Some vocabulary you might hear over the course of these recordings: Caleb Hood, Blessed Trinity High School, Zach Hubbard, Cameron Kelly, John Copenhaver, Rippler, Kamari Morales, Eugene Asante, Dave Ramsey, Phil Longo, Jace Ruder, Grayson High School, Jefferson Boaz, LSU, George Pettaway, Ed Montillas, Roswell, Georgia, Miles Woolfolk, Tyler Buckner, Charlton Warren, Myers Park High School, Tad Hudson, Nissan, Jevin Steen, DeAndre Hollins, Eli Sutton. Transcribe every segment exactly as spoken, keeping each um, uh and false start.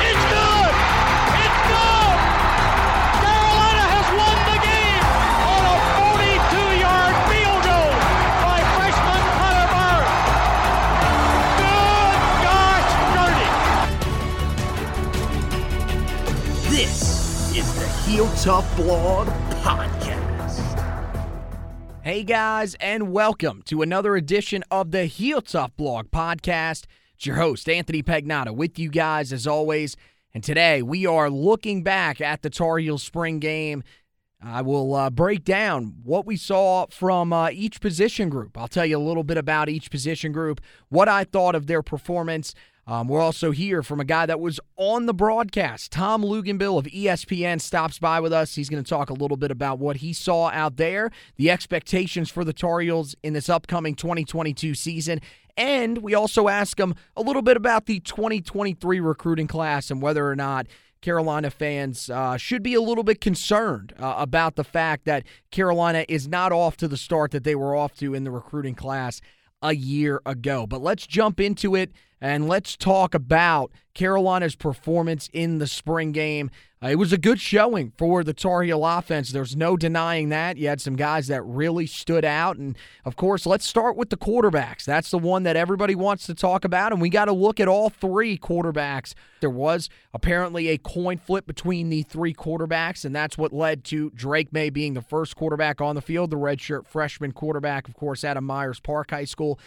It's good. Won the game on a forty-two-yard field goal by freshman Connor Barth. Good gosh dirty. This is the Heel Tough Blog Podcast. Hey guys, and welcome to another edition of the Heel Tough Blog Podcast. It's your host, Anthony Pagnotta, with you guys as always. And today we are looking back at the Tar Heels spring game. I will uh, break down what we saw from uh, each position group. I'll tell you a little bit about each position group, what I thought of their performance. Um, we'll also hear from a guy that was on the broadcast. Tom Luginbill of E S P N stops by with us. He's going to talk a little bit about what he saw out there, the expectations for the Tar Heels in this upcoming twenty twenty-two season, and we also ask him a little bit about the twenty twenty-three recruiting class and whether or not Carolina fans uh, should be a little bit concerned uh, about the fact that Carolina is not off to the start that they were off to in the recruiting class a year ago. But let's jump into it, and let's talk about Carolina's performance in the spring game. Uh, it was a good showing for the Tar Heel offense. There's no denying that. You had some guys that really stood out. And, of course, let's start with the quarterbacks. That's the one that everybody wants to talk about, and we got to look at all three quarterbacks. There was apparently a coin flip between the three quarterbacks, and that's what led to Drake May being the first quarterback on the field, the redshirt freshman quarterback, of course, out of Myers Park High School.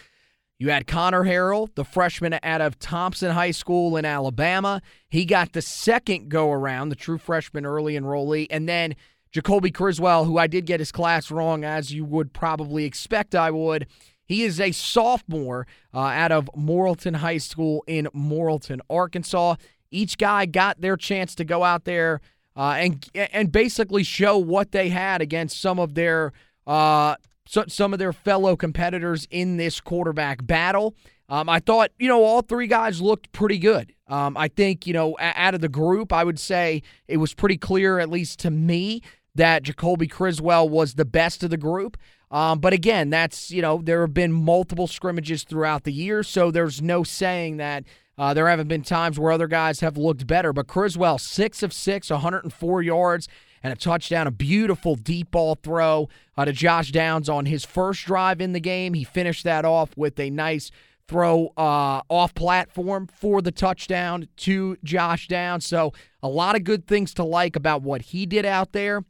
You had Connor Harrell, the freshman out of Thompson High School in Alabama. He got the second go-around, the true freshman early enrollee. And then Jacoby Criswell, who I did get his class wrong, as you would probably expect I would. He is a sophomore uh, out of Morrilton High School in Morrilton, Arkansas. Each guy got their chance to go out there uh, and, and basically show what they had against some of their uh, – So, some of their fellow competitors in this quarterback battle. Um, I thought, you know, all three guys looked pretty good. Um, I think, you know, out of the group, I would say it was pretty clear, at least to me, that Jacoby Criswell was the best of the group. Um, but again, that's, you know, there have been multiple scrimmages throughout the year, so there's no saying that uh, there haven't been times where other guys have looked better. But Criswell, six of six, one hundred four yards, and a touchdown, a beautiful deep ball throw uh, to Josh Downs on his first drive in the game. He finished that off with a nice throw uh, off platform for the touchdown to Josh Downs. So a lot of good things to like about what he did out there.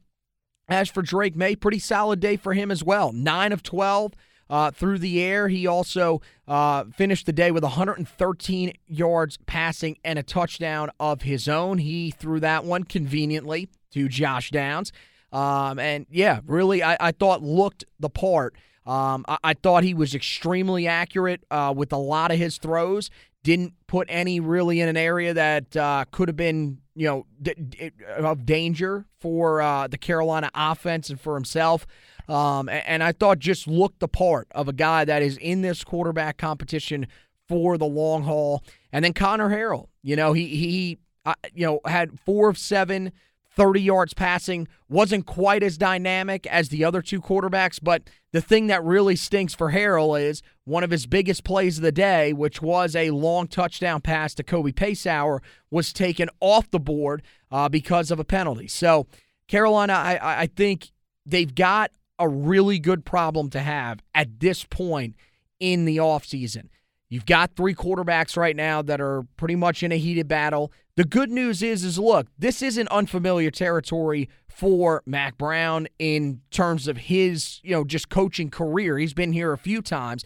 As for Drake May, pretty solid day for him as well. nine of twelve uh, through the air. He also uh, finished the day with one hundred thirteen yards passing and a touchdown of his own. He threw that one conveniently to Josh Downs. Um, and, yeah, really, I, I thought looked the part. Um, I, I thought he was extremely accurate uh, with a lot of his throws. Didn't put any really in an area that uh, could have been, you know, d- d- of danger for uh, the Carolina offense and for himself. Um, and, and I thought just looked the part of a guy that is in this quarterback competition for the long haul. And then Connor Harrell, you know, he, he uh, you know, had four of seven thirty yards passing. Wasn't quite as dynamic as the other two quarterbacks, but the thing that really stinks for Harrell is one of his biggest plays of the day, which was a long touchdown pass to Kobe Paysour, was taken off the board uh, because of a penalty. So Carolina, I, I think they've got a really good problem to have at this point in the offseason. You've got three quarterbacks right now that are pretty much in a heated battle. The good news is, is look, this isn't unfamiliar territory for Mac Brown in terms of his, you know, just coaching career. He's been here a few times,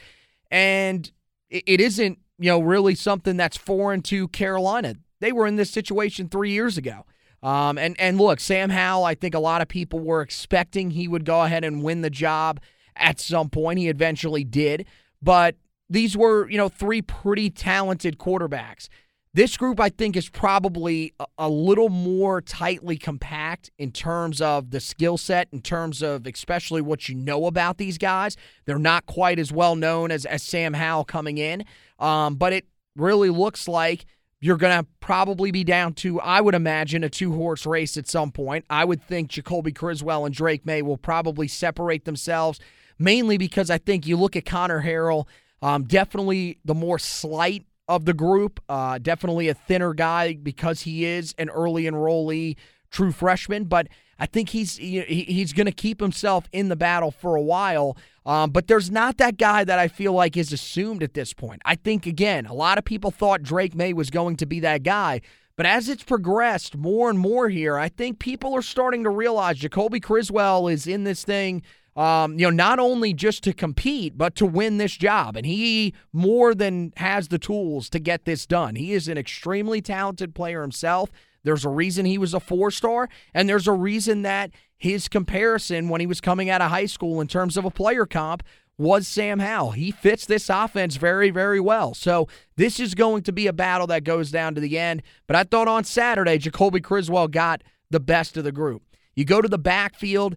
and it isn't, you know, really something that's foreign to Carolina. They were in this situation three years ago. Um, and, and look, Sam Howell, I think a lot of people were expecting he would go ahead and win the job at some point. He eventually did, but these were, you know, three pretty talented quarterbacks. This group, I think, is probably a little more tightly compact in terms of the skill set, in terms of especially what you know about these guys. They're not quite as well known as, as Sam Howell coming in, um, but it really looks like you're going to probably be down to, I would imagine, a two-horse race at some point. I would think Jacoby Criswell and Drake May will probably separate themselves, mainly because I think you look at Connor Harrell, um, definitely the more slight of the group, uh, definitely a thinner guy because he is an early enrollee, true freshman. But I think he's he's going to keep himself in the battle for a while. Um, but there's not that guy that I feel like is assumed at this point. I think, again, a lot of people thought Drake May was going to be that guy. But as it's progressed more and more here, I think people are starting to realize Jacoby Criswell is in this thing, Um, you know, not only just to compete, but to win this job. And he more than has the tools to get this done. He is an extremely talented player himself. There's a reason he was a four-star, and there's a reason that his comparison when he was coming out of high school in terms of a player comp was Sam Howell. He fits this offense very, very well. So this is going to be a battle that goes down to the end. But I thought on Saturday, Jacoby Criswell got the best of the group. You go to the backfield.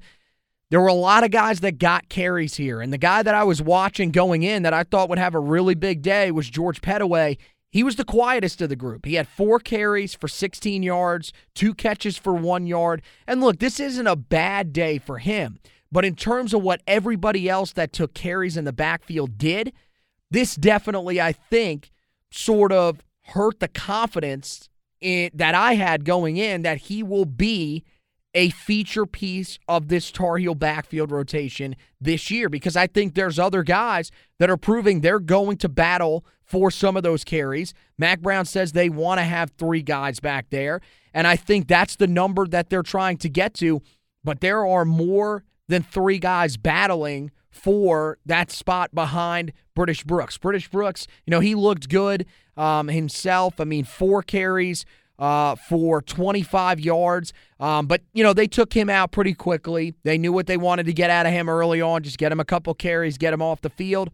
There were a lot of guys that got carries here, and the guy that I was watching going in that I thought would have a really big day was George Pettaway. He was the quietest of the group. He had four carries for sixteen yards, two catches for one yard. And look, this isn't a bad day for him, but in terms of what everybody else that took carries in the backfield did, this definitely, I think, sort of hurt the confidence in, that I had going in that he will be a feature piece of this Tar Heel backfield rotation this year, because I think there's other guys that are proving they're going to battle for some of those carries. Mac Brown says they want to have three guys back there, and I think that's the number that they're trying to get to, but there are more than three guys battling for that spot behind British Brooks. British Brooks, you know, he looked good um, himself. I mean, four carries, Uh, for twenty-five yards. Um, but, you know, they took him out pretty quickly. They knew what they wanted to get out of him early on, just get him a couple carries, get him off the field,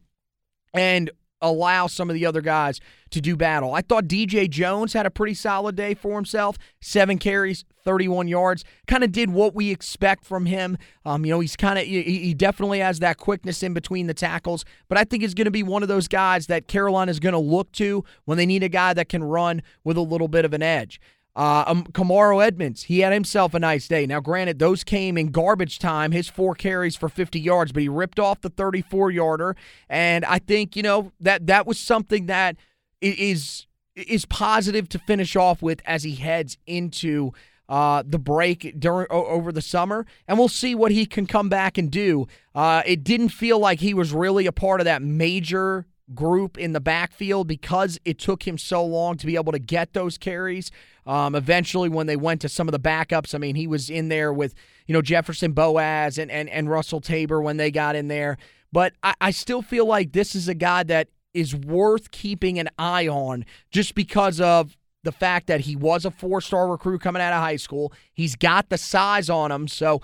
and allow some of the other guys to do battle. I thought D J Jones had a pretty solid day for himself. Seven carries, thirty-one yards. Kind of did what we expect from him. Um, you know, he's kind of he, he definitely has that quickness in between the tackles, but I think he's going to be one of those guys that Carolina is going to look to when they need a guy that can run with a little bit of an edge. Uh, um, Kamaru Edmonds, he had himself a nice day. Now, granted, those came in garbage time, his four carries for fifty yards, but he ripped off the thirty-four-yarder, and I think, you know, that that was something that is is positive to finish off with as he heads into uh, the break during over the summer, and we'll see what he can come back and do. Uh, it didn't feel like he was really a part of that major group in the backfield because it took him so long to be able to get those carries. Um, eventually, when they went to some of the backups, I mean, he was in there with, you know, Jefferson Boaz and and, and Russell Tabor when they got in there. But I, I still feel like this is a guy that is worth keeping an eye on just because of the fact that he was a four-star recruit coming out of high school. He's got the size on him, so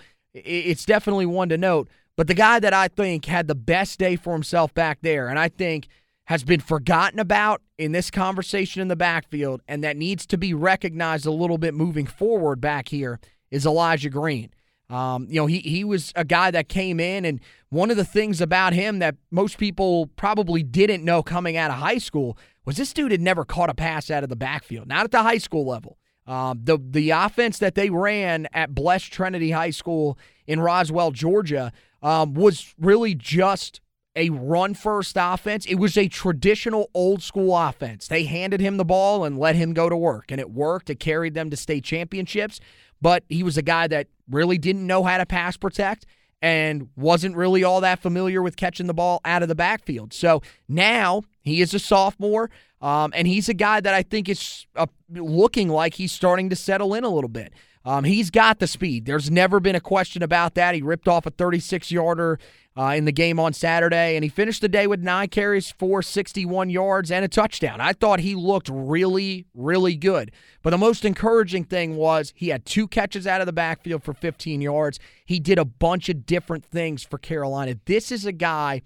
it's definitely one to note. But the guy that I think had the best day for himself back there, and I think has been forgotten about in this conversation in the backfield, and that needs to be recognized a little bit moving forward back here, is Elijah Green. Um, you know, he he was a guy that came in, and one of the things about him that most people probably didn't know coming out of high school was this dude had never caught a pass out of the backfield, not at the high school level. Uh, the the offense that they ran at Blessed Trinity High School in Roswell, Georgia, um, was really just a run-first offense. It was a traditional old-school offense. They handed him the ball and let him go to work, and it worked. It carried them to state championships, but he was a guy that really didn't know how to pass protect and wasn't really all that familiar with catching the ball out of the backfield. So now he is a sophomore, um, and he's a guy that I think is uh, looking like he's starting to settle in a little bit. Um, he's got the speed. There's never been a question about that. He ripped off a thirty-six-yarder uh, in the game on Saturday, and he finished the day with nine carries, four sixty-one yards, and a touchdown. I thought he looked really, really good. But the most encouraging thing was he had two catches out of the backfield for fifteen yards. He did a bunch of different things for Carolina. This is a guy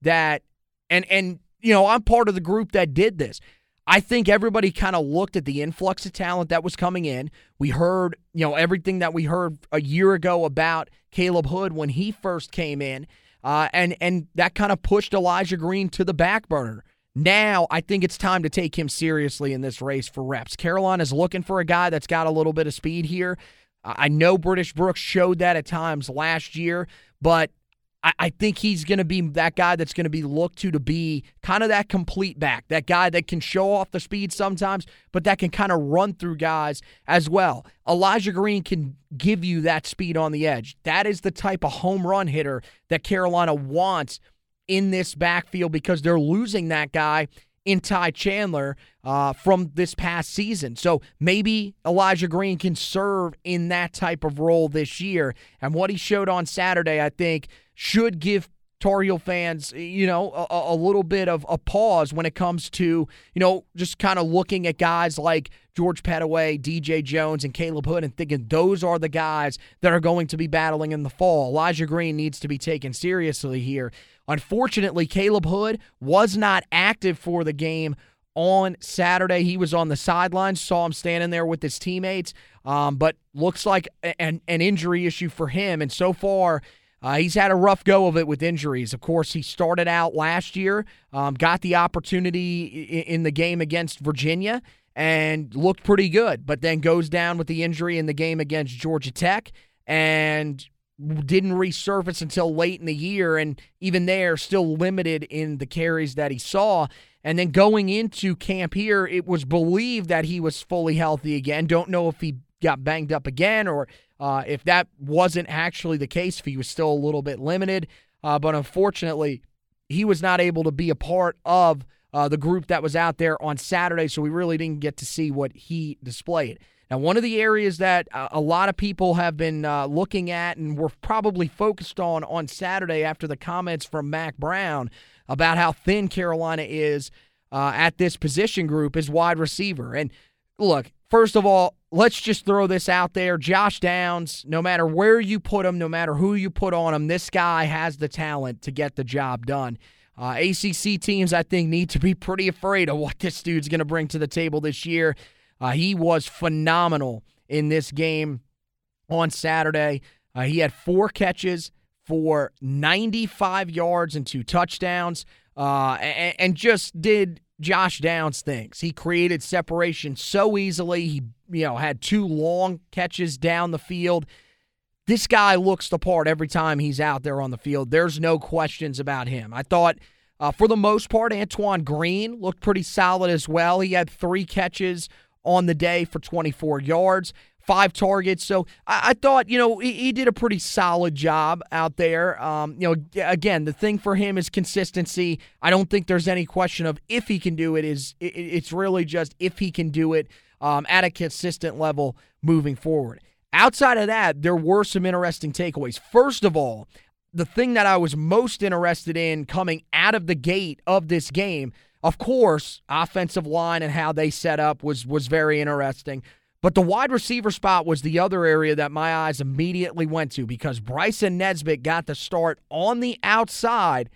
that, and and you know, I'm part of the group that did this. I think everybody kind of looked at the influx of talent that was coming in. We heard, you know, everything that we heard a year ago about Caleb Hood when he first came in, uh, and and that kind of pushed Elijah Green to the back burner. Now I think it's time to take him seriously in this race for reps. Carolina's looking for a guy that's got a little bit of speed here. I know British Brooks showed that at times last year, but I think he's going to be that guy that's going to be looked to to be kind of that complete back, that guy that can show off the speed sometimes, but that can kind of run through guys as well. Elijah Green can give you that speed on the edge. That is the type of home run hitter that Carolina wants in this backfield because they're losing that guy in Ty Chandler uh, from this past season. So maybe Elijah Green can serve in that type of role this year. And what he showed on Saturday, I think, should give Tar Heel fans, you know, a, a little bit of a pause when it comes to, you know, just kind of looking at guys like George Pettaway, D J Jones, and Caleb Hood and thinking those are the guys that are going to be battling in the fall. Elijah Green needs to be taken seriously here. Unfortunately, Caleb Hood was not active for the game on Saturday. He was on the sidelines, saw him standing there with his teammates, um, but looks like an, an injury issue for him. And so far, Uh, he's had a rough go of it with injuries. Of course, he started out last year, um, got the opportunity in the game against Virginia, and looked pretty good, but then goes down with the injury in the game against Georgia Tech and didn't resurface until late in the year, and even there, still limited in the carries that he saw. And then going into camp here, it was believed that he was fully healthy again. Don't know if he got banged up again or Uh, if that wasn't actually the case, if he was still a little bit limited. Uh, but unfortunately, he was not able to be a part of uh, the group that was out there on Saturday, so we really didn't get to see what he displayed. Now, one of the areas that uh, a lot of people have been uh, looking at and were probably focused on on Saturday after the comments from Mac Brown about how thin Carolina is uh, at this position group is wide receiver. And look, first of all, let's just throw this out there. Josh Downs, no matter where you put him, no matter who you put on him, this guy has the talent to get the job done. Uh, A C C teams, I think, need to be pretty afraid of what this dude's going to bring to the table this year. Uh, he was phenomenal in this game on Saturday. Uh, he had four catches for ninety-five yards and two touchdowns uh, and, and just did Josh Downs things. He created separation so easily. He, you know, had two long catches down the field. This guy looks the part every time he's out there on the field. There's no questions about him. I thought, uh, for the most part, Antoine Green looked pretty solid as well. He had three catches on the day for twenty-four yards, five targets. So I, I thought, you know, he, he did a pretty solid job out there. Um, you know, again, the thing for him is consistency. I don't think there's any question of if he can do it. Is it, it's really just if he can do it Um, at a consistent level moving forward. Outside of that, there were some interesting takeaways. First of all, the thing that I was most interested in coming out of the gate of this game, of course, offensive line and how they set up was was very interesting. But the wide receiver spot was the other area that my eyes immediately went to because Bryson Nesbitt got the start on the outside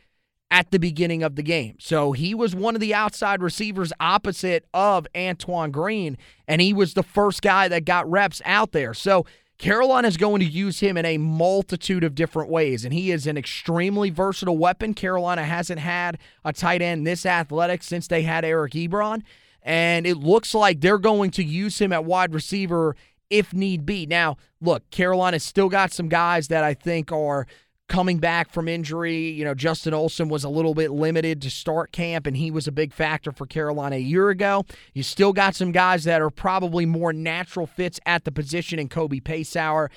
at the beginning of the game. So he was one of the outside receivers opposite of Antoine Green, and he was the first guy that got reps out there. So Carolina's going to use him in a multitude of different ways, and he is an extremely versatile weapon. Carolina hasn't had a tight end this athletic since they had Eric Ebron, and it looks like they're going to use him at wide receiver if need be. Now, look, Carolina's still got some guys that I think are coming back from injury. You know, Justin Olsen was a little bit limited to start camp, and he was a big factor for Carolina a year ago. You still got some guys that are probably more natural fits at the position in Kobe Paysour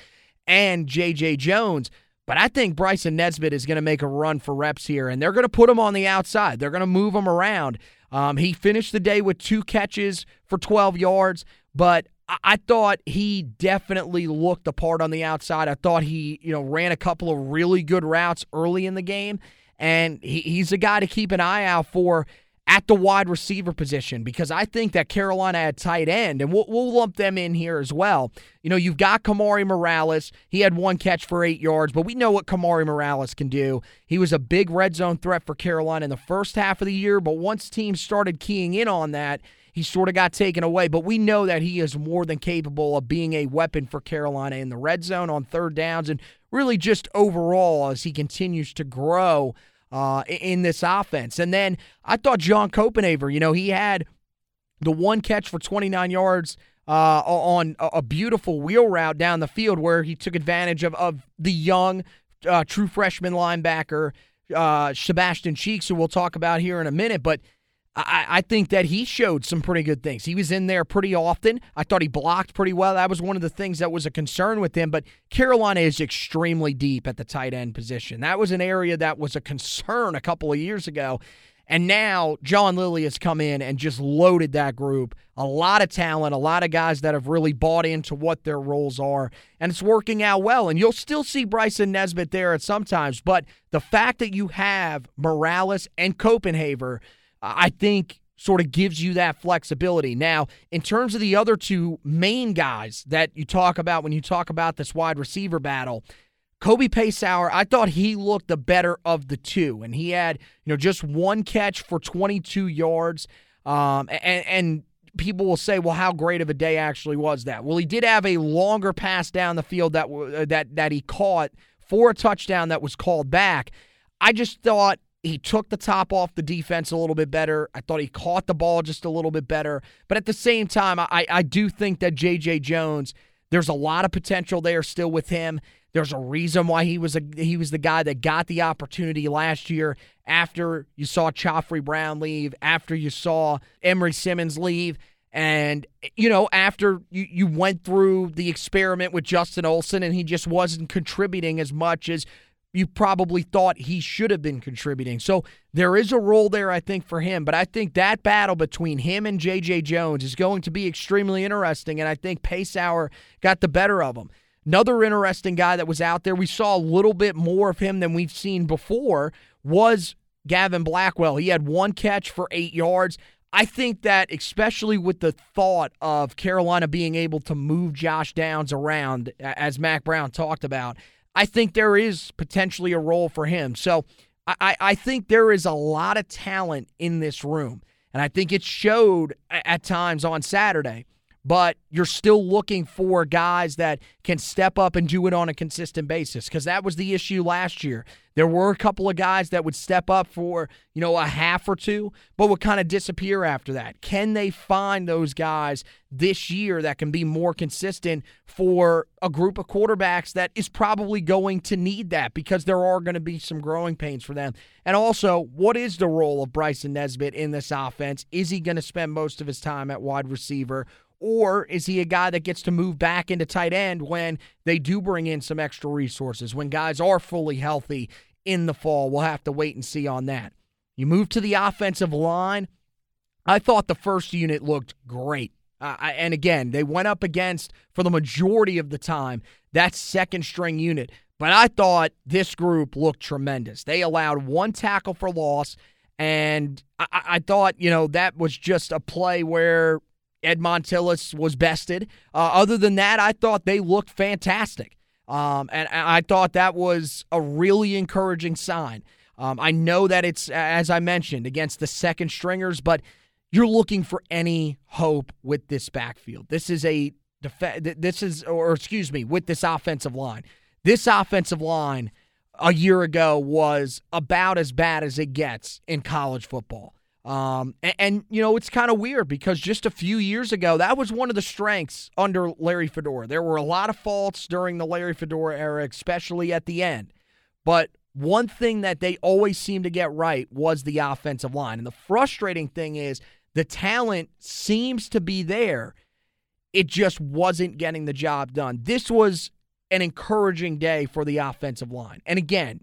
and J J Jones. But I think Bryson Nesbitt is going to make a run for reps here, and they're going to put him on the outside. They're going to move him around. Um, he finished the day with two catches for twelve yards, but I thought he definitely looked the part on the outside. I thought he, you know, ran a couple of really good routes early in the game, and he, he's a guy to keep an eye out for at the wide receiver position, because I think that Carolina at tight end, and we'll, we'll lump them in here as well. You know, you've got Kamari Morales. He had one catch for eight yards, but we know what Kamari Morales can do. He was a big red zone threat for Carolina in the first half of the year, but once teams started keying in on that, he sort of got taken away. But we know that he is more than capable of being a weapon for Carolina in the red zone on third downs, and really just overall as he continues to grow Uh, in this offense. And then I thought John Copenhaver, you know, he had the one catch for twenty-nine yards uh, on a beautiful wheel route down the field where he took advantage of, of the young uh, true freshman linebacker, uh, Sebastian Cheeks, who we'll talk about here in a minute. But I, I think that he showed some pretty good things. He was in there pretty often. I thought he blocked pretty well. That was one of the things that was a concern with him. But Carolina is extremely deep at the tight end position. That was an area that was a concern a couple of years ago. And now John Lilly has come in and just loaded that group. A lot of talent, a lot of guys that have really bought into what their roles are. And it's working out well. And you'll still see Bryson Nesbitt there at some times. But the fact that you have Morales and Copenhaver, I think, sort of gives you that flexibility. Now, in terms of the other two main guys that you talk about when you talk about this wide receiver battle, Kobe Paysour, I thought he looked the better of the two, and he had, you know, just one catch for twenty-two yards. Um, and, and people will say, well, how great of a day actually was that? Well, he did have a longer pass down the field that uh, that that he caught for a touchdown that was called back. I just thought he took the top off the defense a little bit better. I thought he caught the ball just a little bit better. But at the same time, I, I do think that J J Jones, there's a lot of potential there still with him. There's a reason why he was a, he was the guy that got the opportunity last year after you saw Choffrey Brown leave, after you saw Emory Simmons leave. And, you know, after you, you went through the experiment with Justin Olsen and he just wasn't contributing as much as you probably thought he should have been contributing. So there is a role there, I think, for him. But I think that battle between him and J J Jones is going to be extremely interesting, and I think Paysour got the better of him. Another interesting guy that was out there, we saw a little bit more of him than we've seen before, was Gavin Blackwell. He had one catch for eight yards. I think that especially with the thought of Carolina being able to move Josh Downs around, as Mac Brown talked about, I think there is potentially a role for him. So I, I think there is a lot of talent in this room, and I think it showed at times on Saturday. But you're still looking for guys that can step up and do it on a consistent basis, because that was the issue last year. There were a couple of guys that would step up for, you know, a half or two, but would kind of disappear after that. Can they find those guys this year that can be more consistent for a group of quarterbacks that is probably going to need that, because there are going to be some growing pains for them? And also, what is the role of Bryson Nesbitt in this offense? Is he going to spend most of his time at wide receiver? Or is he a guy that gets to move back into tight end when they do bring in some extra resources, when guys are fully healthy in the fall? We'll have to wait and see on that. You move to the offensive line. I thought the first unit looked great. Uh, I, and again, they went up against, for the majority of the time, that second string unit. But I thought this group looked tremendous. They allowed one tackle for loss. And I, I thought, you know, that was just a play where Ed Montillas was bested. Uh, other than that, I thought they looked fantastic. Um, and I thought that was a really encouraging sign. Um, I know that it's, as I mentioned, against the second stringers, but you're looking for any hope with this backfield. This is a def- this is, or excuse me, with this offensive line. This offensive line a year ago was about as bad as it gets in college football. Um, and, and, you know, it's kind of weird because just a few years ago, that was one of the strengths under Larry Fedora. There were a lot of faults during the Larry Fedora era, especially at the end. But one thing that they always seemed to get right was the offensive line. And the frustrating thing is the talent seems to be there. It just wasn't getting the job done. This was an encouraging day for the offensive line. And again,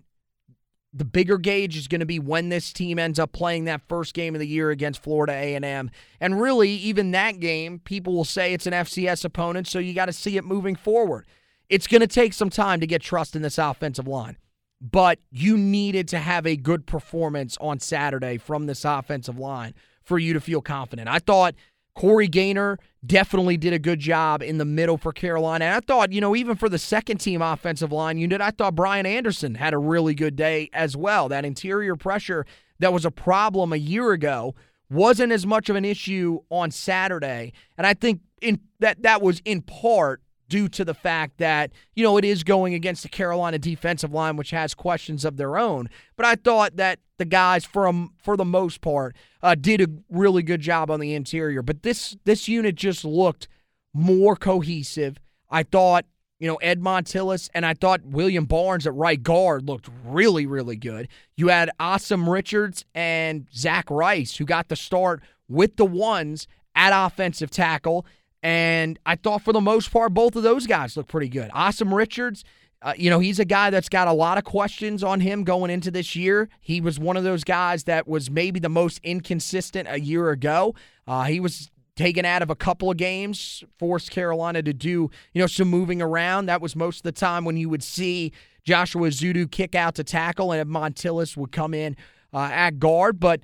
the bigger gauge is going to be when this team ends up playing that first game of the year against Florida A and M. And really, even that game, people will say it's an F C S opponent, so you got to see it moving forward. It's going to take some time to get trust in this offensive line. But you needed to have a good performance on Saturday from this offensive line for you to feel confident. I thought Corey Gaynor definitely did a good job in the middle for Carolina. And I thought, you know, even for the second-team offensive line unit, I thought Brian Anderson had a really good day as well. That interior pressure that was a problem a year ago wasn't as much of an issue on Saturday. And I think in, that that was in part due to the fact that, you know, it is going against the Carolina defensive line, which has questions of their own. But I thought that the guys, for, a, for the most part, uh, did a really good job on the interior. But this this unit just looked more cohesive. I thought, you know, Ed Montillas and I thought William Barnes at right guard looked really, really good. You had Awesome Richards and Zach Rice, who got the start with the ones at offensive tackle. And I thought for the most part, both of those guys look pretty good. Awesome Richards, uh, you know, he's a guy that's got a lot of questions on him going into this year. He was one of those guys that was maybe the most inconsistent a year ago. Uh, he was taken out of a couple of games, forced Carolina to do, you know, some moving around. That was most of the time when you would see Joshua Zudu kick out to tackle and Montillas would come in uh, at guard. But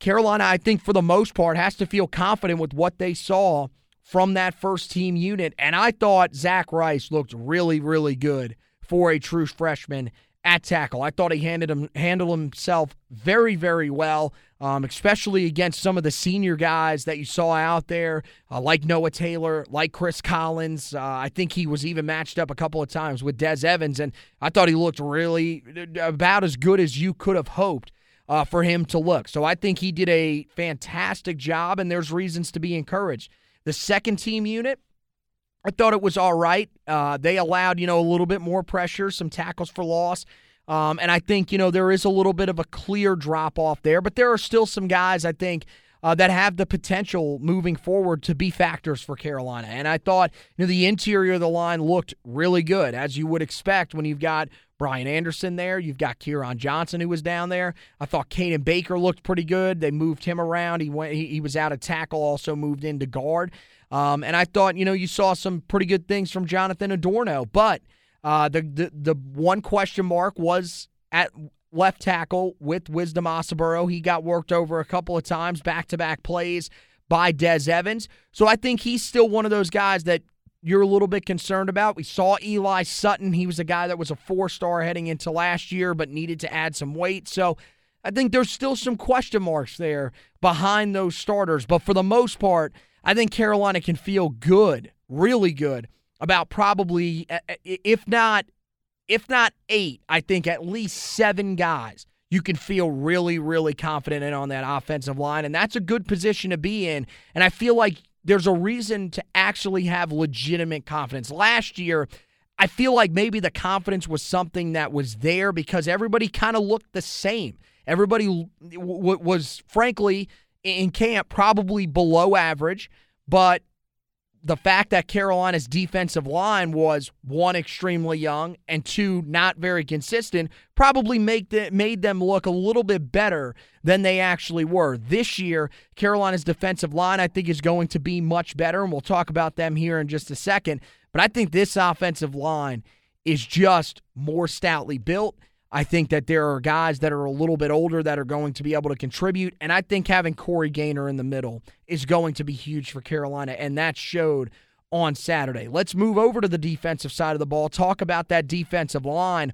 Carolina, I think for the most part, has to feel confident with what they saw from that first-team unit, and I thought Zach Rice looked really, really good for a true freshman at tackle. I thought he handed him, handled himself very, very well, um, especially against some of the senior guys that you saw out there, uh, like Noah Taylor, like Chris Collins. Uh, I think he was even matched up a couple of times with Dez Evans, and I thought he looked really about as good as you could have hoped uh, for him to look. So I think he did a fantastic job, and there's reasons to be encouraged. The second-team unit, I thought it was all right. Uh, they allowed, you know, a little bit more pressure, some tackles for loss. Um, and I think, you know, there is a little bit of a clear drop-off there. But there are still some guys, I think, uh, that have the potential moving forward to be factors for Carolina. And I thought, you know, the interior of the line looked really good, as you would expect when you've got Brian Anderson there. You've got Kieran Johnson, who was down there. I thought Caden Baker looked pretty good. They moved him around. He went. He, he was out of tackle, also moved into guard. Um, and I thought, you know, you saw some pretty good things from Jonathan Adorno. But uh, the, the the one question mark was at left tackle with Wisdom Osaburo. He got worked over a couple of times, back-to-back plays by Dez Evans. So I think he's still one of those guys that you're a little bit concerned about. We saw Eli Sutton. He was a guy that was a four-star heading into last year but needed to add some weight. So I think there's still some question marks there behind those starters. But for the most part, I think Carolina can feel good, really good, about probably, if not, if not eight, I think at least seven guys you can feel really, really confident in on that offensive line. And that's a good position to be in. And I feel like there's a reason to actually have legitimate confidence. Last year, I feel like maybe the confidence was something that was there because everybody kind of looked the same. Everybody w- w- was, frankly, in camp probably below average, but the fact that Carolina's defensive line was, one, extremely young, and two, not very consistent, probably make the, made them look a little bit better than they actually were. This year, Carolina's defensive line, I think, is going to be much better, and we'll talk about them here in just a second. But I think this offensive line is just more stoutly built. I think that there are guys that are a little bit older that are going to be able to contribute, and I think having Corey Gaynor in the middle is going to be huge for Carolina, and that showed on Saturday. Let's move over to the defensive side of the ball, talk about that defensive line.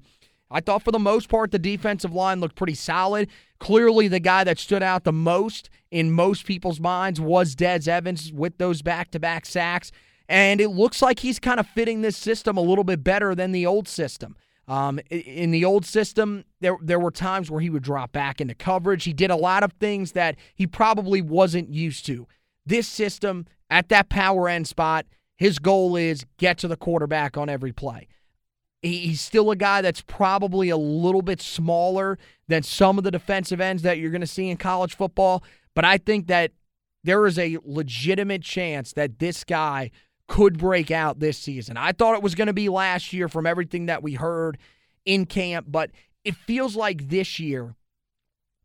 I thought for the most part the defensive line looked pretty solid. Clearly the guy that stood out the most in most people's minds was Dez Evans with those back-to-back sacks, and it looks like he's kind of fitting this system a little bit better than the old system. Um, in the old system, there there were times where he would drop back into coverage. He did a lot of things that he probably wasn't used to. This system, at that power end spot, his goal is get to the quarterback on every play. He's still a guy that's probably a little bit smaller than some of the defensive ends that you're going to see in college football, but I think that there is a legitimate chance that this guy could break out this season. I thought it was going to be last year from everything that we heard in camp, but it feels like this year,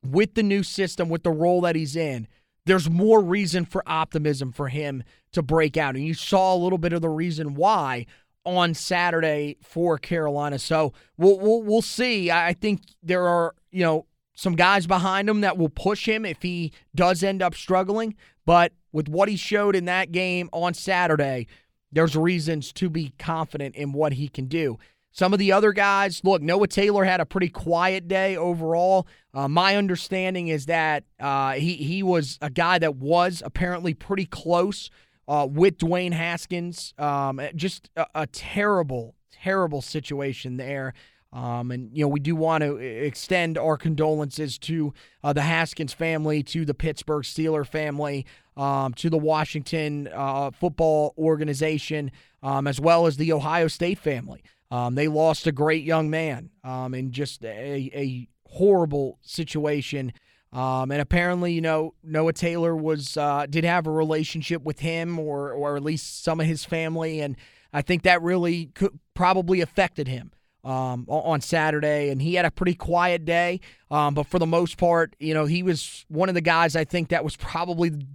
with the new system, with the role that he's in, there's more reason for optimism for him to break out. And you saw a little bit of the reason why on Saturday for Carolina. So we'll we'll, we'll see. I think there are, you know, some guys behind him that will push him if he does end up struggling. But with what he showed in that game on Saturday, there's reasons to be confident in what he can do. Some of the other guys, look, Noah Taylor had a pretty quiet day overall. Uh, my understanding is that uh, he, he was a guy that was apparently pretty close uh, with Dwayne Haskins. Um, just a, a terrible, terrible situation there. Um, and, you know, we do want to extend our condolences to uh, the Haskins family, to the Pittsburgh Steelers family, um, to the Washington uh, football organization, um, as well as the Ohio State family. Um, they lost a great young man um, in just a, a horrible situation. Um, and apparently, you know, Noah Taylor was uh, did have a relationship with him or, or at least some of his family. And I think that really could, probably affected him um, on Saturday. And he had a pretty quiet day. Um, but for the most part, you know, he was one of the guys I think that was probably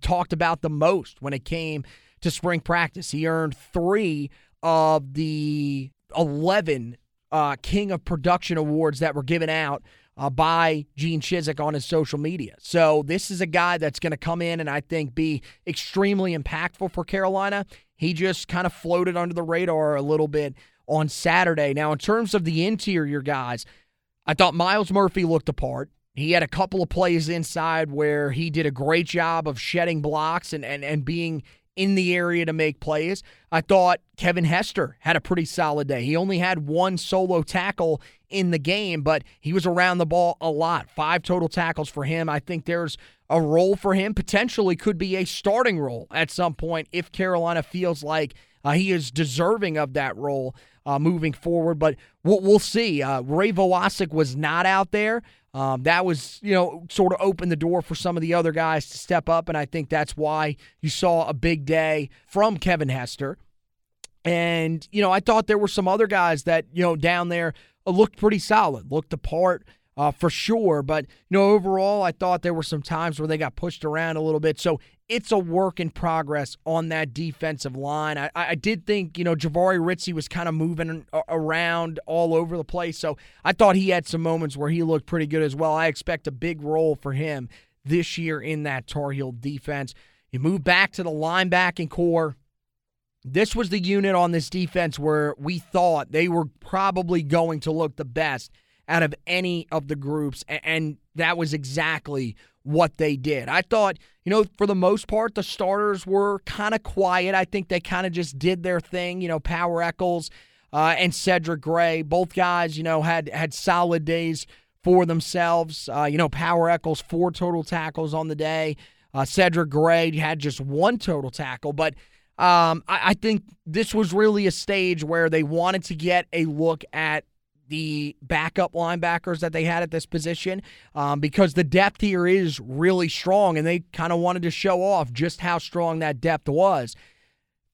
talked about the most when it came to spring practice. He earned three of the eleven uh, King of Production awards that were given out uh, by Gene Chizik on his social media. So this is a guy that's going to come in and I think be extremely impactful for Carolina. He just kind of floated under the radar a little bit on Saturday. Now, in terms of the interior guys, I thought Myles Murphy looked the part. He had a couple of plays inside where he did a great job of shedding blocks and and, and being in the area to make plays. I thought Kevin Hester had a pretty solid day. He only had one solo tackle in the game, but he was around the ball a lot. Five total tackles for him. I think there's a role for him, potentially could be a starting role at some point if Carolina feels like uh, he is deserving of that role uh, moving forward. But we'll, we'll see. Uh, Ray Vowasik was not out there. Um, that was, you know, sort of opened the door for some of the other guys to step up, and I think that's why you saw a big day from Kevin Hester. And, you know, I thought there were some other guys that, you know, down there looked pretty solid, looked the part uh, for sure. But, you know, overall, I thought there were some times where they got pushed around a little bit. So it's a work in progress on that defensive line. I, I did think, you know, Javari Ritzy was kind of moving around all over the place, so I thought he had some moments where he looked pretty good as well. I expect a big role for him this year in that Tar Heel defense. You move back to the linebacking core. This was the unit on this defense where we thought they were probably going to look the best out of any of the groups, and that was exactly what they did. I thought, you know, for the most part, the starters were kind of quiet. I think they kind of just did their thing. You know, Power Echols uh, and Cedric Gray, both guys, you know, had, had solid days for themselves. Uh, you know, Power Echols, four total tackles on the day. Uh, Cedric Gray had just one total tackle, but um, I, I think this was really a stage where they wanted to get a look at the backup linebackers that they had at this position um, because the depth here is really strong, and they kind of wanted to show off just how strong that depth was.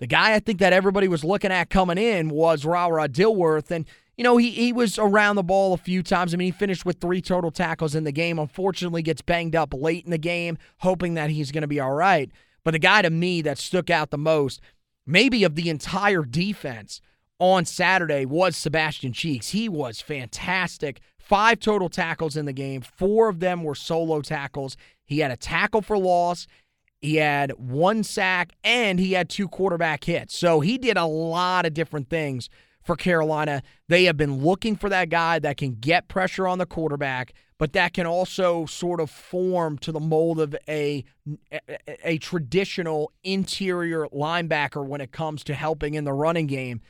The guy I think that everybody was looking at coming in was Ra-Ra Dilworth, and, you know, he, he was around the ball a few times. I mean, he finished with three total tackles in the game. Unfortunately, gets banged up late in the game, hoping that he's going to be all right. But the guy to me that stuck out the most, maybe of the entire defense on Saturday, was Sebastian Cheeks. He was fantastic. Five total tackles in the game. Four of them were solo tackles. He had a tackle for loss. He had one sack, and he had two quarterback hits. So he did a lot of different things for Carolina. They have been looking for that guy that can get pressure on the quarterback, but that can also sort of form to the mold of a, a, a traditional interior linebacker when it comes to helping in the running game.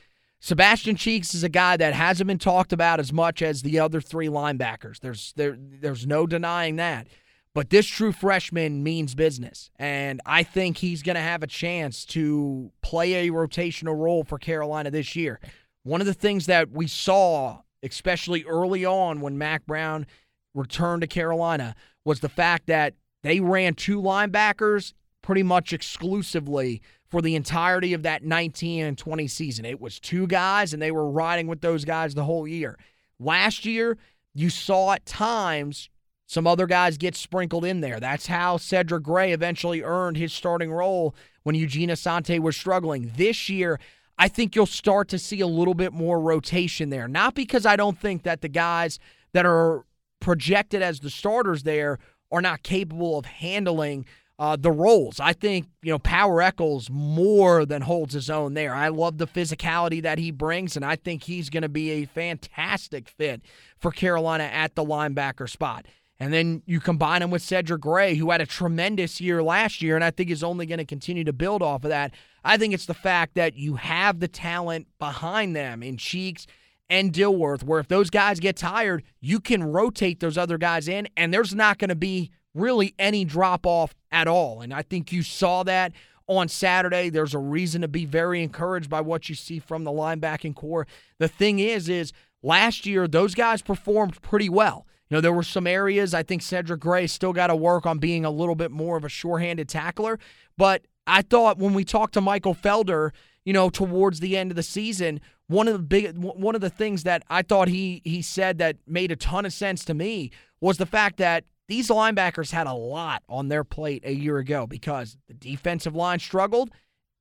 Sebastian Cheeks is a guy that hasn't been talked about as much as the other three linebackers. There's there there's no denying that. But this true freshman means business, and I think he's going to have a chance to play a rotational role for Carolina this year. One of the things that we saw, especially early on when Mac Brown returned to Carolina, was the fact that they ran two linebackers pretty much exclusively for the entirety of that nineteen and twenty season. It was two guys, and they were riding with those guys the whole year. Last year, you saw at times some other guys get sprinkled in there. That's how Cedric Gray eventually earned his starting role when Eugene Asante was struggling. This year, I think you'll start to see a little bit more rotation there. Not because I don't think that the guys that are projected as the starters there are not capable of handling uh, the roles. I think, you know, Power Echols more than holds his own there. I love the physicality that he brings, and I think he's going to be a fantastic fit for Carolina at the linebacker spot. And then you combine him with Cedric Gray, who had a tremendous year last year, and I think is only going to continue to build off of that. I think it's the fact that you have the talent behind them in Cheeks and Dilworth, where if those guys get tired, you can rotate those other guys in, and there's not going to be really any drop-off at all. And I think you saw that on Saturday. There's a reason to be very encouraged by what you see from the linebacking core. The thing is, is last year those guys performed pretty well. You know, there were some areas. I think Cedric Gray still got to work on being a little bit more of a sure-handed tackler. But I thought when we talked to Michael Felder, you know, towards the end of the season, one of the big, one of the things that I thought he he said that made a ton of sense to me was the fact that these linebackers had a lot on their plate a year ago because the defensive line struggled,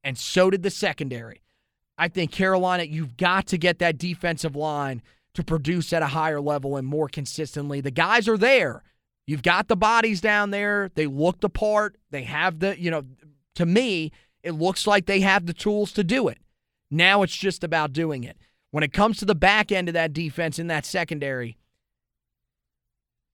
and so did the secondary. I think Carolina, you've got to get that defensive line to produce at a higher level and more consistently. The guys are there. You've got the bodies down there. They look the part. They have the, you know, to me, it looks like they have the tools to do it. Now it's just about doing it. When it comes to the back end of that defense in that secondary,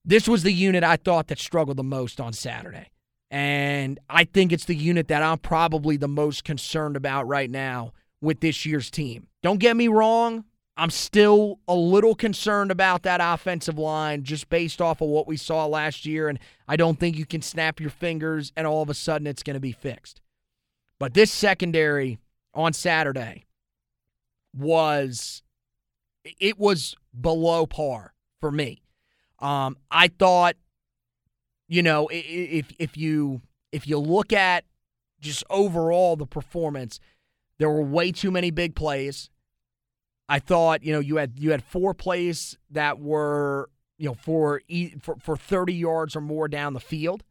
this was the unit I thought that struggled the most on Saturday. And I think it's the unit that I'm probably the most concerned about right now with this year's team. Don't get me wrong. I'm still a little concerned about that offensive line just based off of what we saw last year, and I don't think you can snap your fingers and all of a sudden it's going to be fixed. But this secondary on Saturday was it was below par for me. Um, I thought, you know, if if you if you look at just overall the performance, there were way too many big plays. I thought, you know, you had you had four plays that were, you know, for for, for thirty yards or more down the field.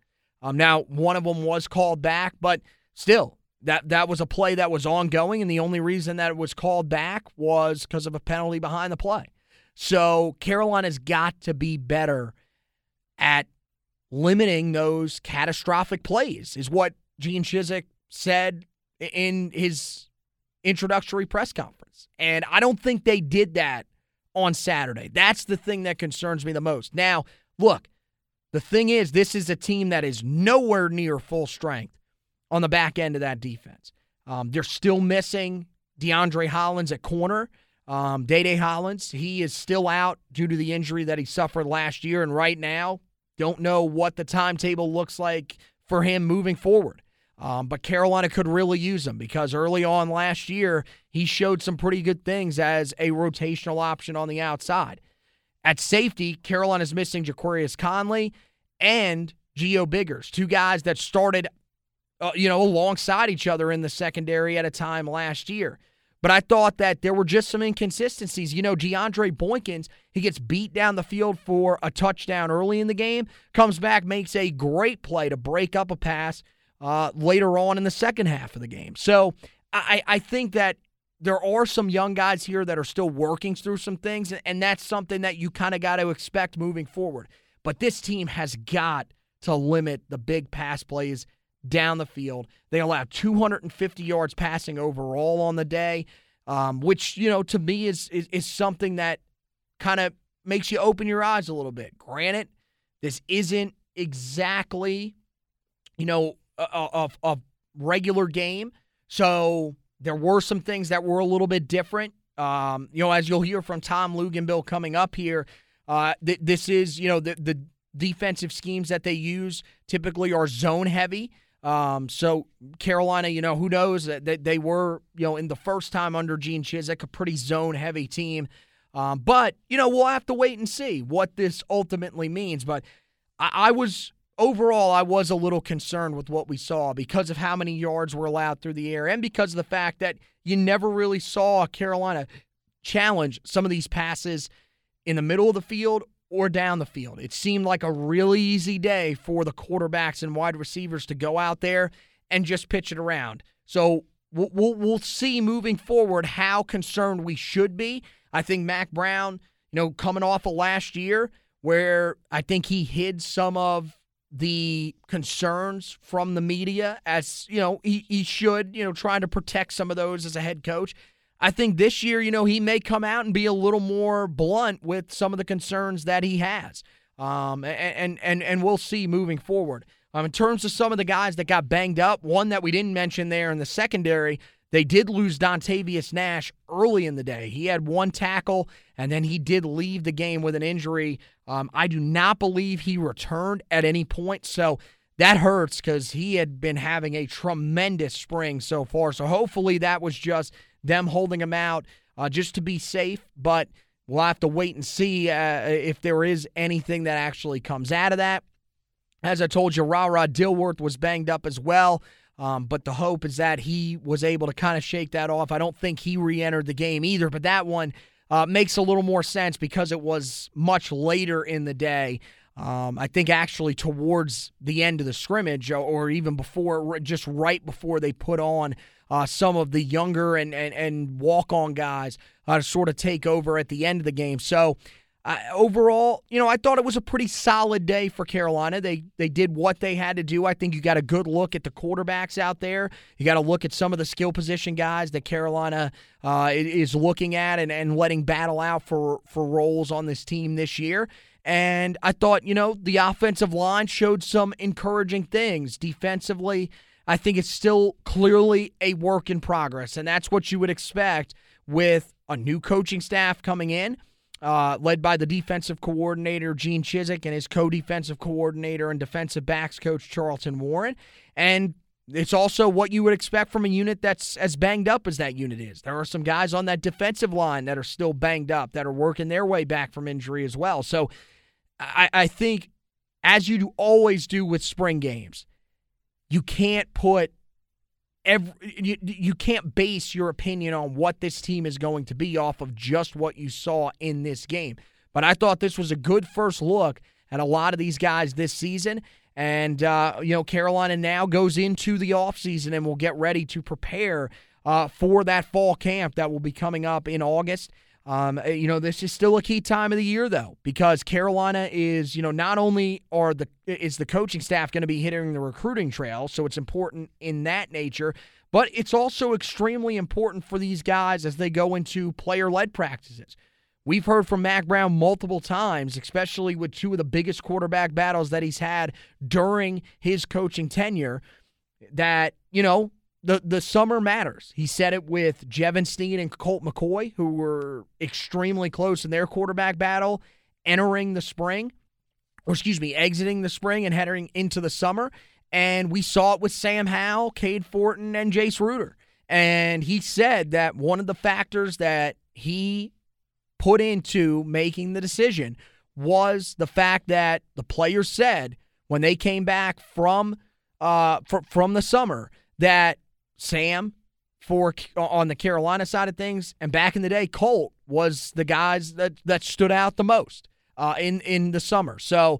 Um, now, one of them was called back, but still, that, that was a play that was ongoing, and the only reason that it was called back was because of a penalty behind the play. So Carolina's got to be better at limiting those catastrophic plays, is what Gene Chizik said in his introductory press conference. And I don't think they did that on Saturday. That's the thing that concerns me the most. Now, look, the thing is, this is a team that is nowhere near full strength on the back end of that defense. Um, they're still missing DeAndre Hollins at corner. Um, Dede Hollins, he is still out due to the injury that he suffered last year. And right now, don't know what the timetable looks like for him moving forward. Um, but Carolina could really use him because early on last year, he showed some pretty good things as a rotational option on the outside. At safety, Carolina's missing Jaquarius Conley and Geo Biggers, two guys that started uh, you know, alongside each other in the secondary at a time last year. But I thought that there were just some inconsistencies. You know, DeAndre Boykins, he gets beat down the field for a touchdown early in the game, comes back, makes a great play to break up a pass Uh, later on in the second half of the game. So I, I think that there are some young guys here that are still working through some things, and that's something that you kind of got to expect moving forward. But this team has got to limit the big pass plays down the field. They allowed two hundred fifty yards passing overall on the day, um, which, you know, to me is is, is something that kind of makes you open your eyes a little bit. Granted, this isn't exactly, you know, Of, of regular game. So there were some things that were a little bit different. Um, you know, as you'll hear from Tom Luginbill coming up here, uh, th- this is, you know, the, the defensive schemes that they use typically are zone heavy. Um, so Carolina, you know, who knows that they, they were, you know, in the first time under Gene Chizik, a pretty zone heavy team. Um, but, you know, we'll have to wait and see what this ultimately means. But I, I was overall, I was a little concerned with what we saw because of how many yards were allowed through the air and because of the fact that you never really saw Carolina challenge some of these passes in the middle of the field or down the field. It seemed like a really easy day for the quarterbacks and wide receivers to go out there and just pitch it around. So we'll, we'll, we'll see moving forward how concerned we should be. I think Mac Brown, you know, coming off of last year where I think he hid some of the concerns from the media as, you know, he, he should, you know, trying to protect some of those as a head coach. I think this year, you know, he may come out and be a little more blunt with some of the concerns that he has. Um, and, and, and we'll see moving forward. Um, in terms of some of the guys that got banged up, one that we didn't mention there in the secondary, they did lose Dontavius Nash early in the day. He had one tackle, and then he did leave the game with an injury. Um, I do not believe he returned at any point, so that hurts because he had been having a tremendous spring so far. So hopefully that was just them holding him out uh, just to be safe, but we'll have to wait and see uh, if there is anything that actually comes out of that. As I told you, Ra-Ra Dilworth was banged up as well, um, but the hope is that he was able to kind of shake that off. I don't think he re-entered the game either, but that one uh, makes a little more sense because it was much later in the day. Um, I think actually towards the end of the scrimmage or even before, just right before they put on Uh, some of the younger and, and, and walk-on guys uh, to sort of take over at the end of the game. So uh, overall, you know, I thought it was a pretty solid day for Carolina. They they did what they had to do. I think you got a good look at the quarterbacks out there. You got to look at some of the skill position guys that Carolina uh, is looking at and, and letting battle out for, for roles on this team this year. And I thought, you know, the offensive line showed some encouraging things defensively. I think it's still clearly a work in progress, and that's what you would expect with a new coaching staff coming in, uh, led by the defensive coordinator, Gene Chizik, and his co-defensive coordinator and defensive backs coach, Charlton Warren. And it's also what you would expect from a unit that's as banged up as that unit is. There are some guys on that defensive line that are still banged up, that are working their way back from injury as well. So I, I think, as you do always do with spring games, You can't put every, you, you can't base your opinion on what this team is going to be off of just what you saw in this game. But I thought this was a good first look at a lot of these guys this season. And, uh, you know, Carolina now goes into the offseason and will get ready to prepare uh, for that fall camp that will be coming up in August. Um, you know, this is still a key time of the year, though, because Carolina is, you know, not only are the is the coaching staff going to be hitting the recruiting trail, so it's important in that nature, but it's also extremely important for these guys as they go into player-led practices. We've heard from Mac Brown multiple times, especially with two of the biggest quarterback battles that he's had during his coaching tenure, that, you know, The the summer matters. He said it with Jevin Steen and Colt McCoy, who were extremely close in their quarterback battle, entering the spring, or excuse me, exiting the spring and heading into the summer. And we saw it with Sam Howell, Cade Fortin, and Jace Ruder. And he said that one of the factors that he put into making the decision was the fact that the players said when they came back from uh fr- from the summer that Sam, for on the Carolina side of things, and back in the day, Colt was the guys that, that stood out the most uh, in, in the summer. So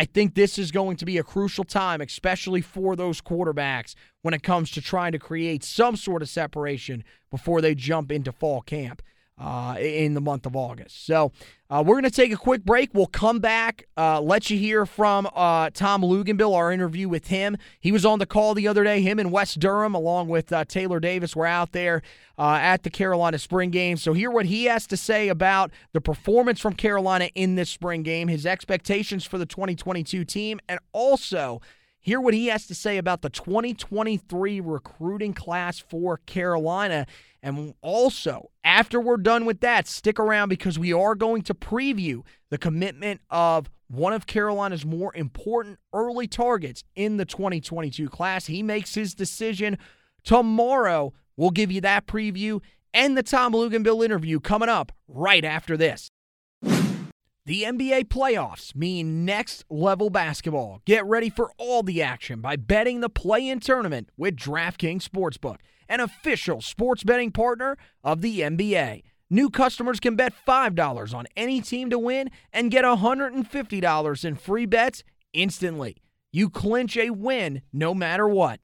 I think this is going to be a crucial time, especially for those quarterbacks, when it comes to trying to create some sort of separation before they jump into fall camp uh, in the month of August. So uh, we're going to take a quick break. We'll come back, uh, let you hear from uh, Tom Luginbill, our interview with him. He was on the call the other day. Him and Wes Durham, along with uh, Taylor Davis, were out there uh, at the Carolina spring game. So hear what he has to say about the performance from Carolina in this spring game, his expectations for the twenty twenty-two team, and also Hear what he has to say about the twenty twenty-three recruiting class for Carolina. And also, after we're done with that, stick around because we are going to preview the commitment of one of Carolina's more important early targets in the twenty twenty-two class. He makes his decision tomorrow. We'll give you that preview and the Tom Luginbill interview coming up right after this. The N B A playoffs mean next-level basketball. Get ready for all the action by betting the play-in tournament with DraftKings Sportsbook, an official sports betting partner of the N B A. New customers can bet five dollars on any team to win and get one hundred fifty dollars in free bets instantly. You clinch a win no matter what.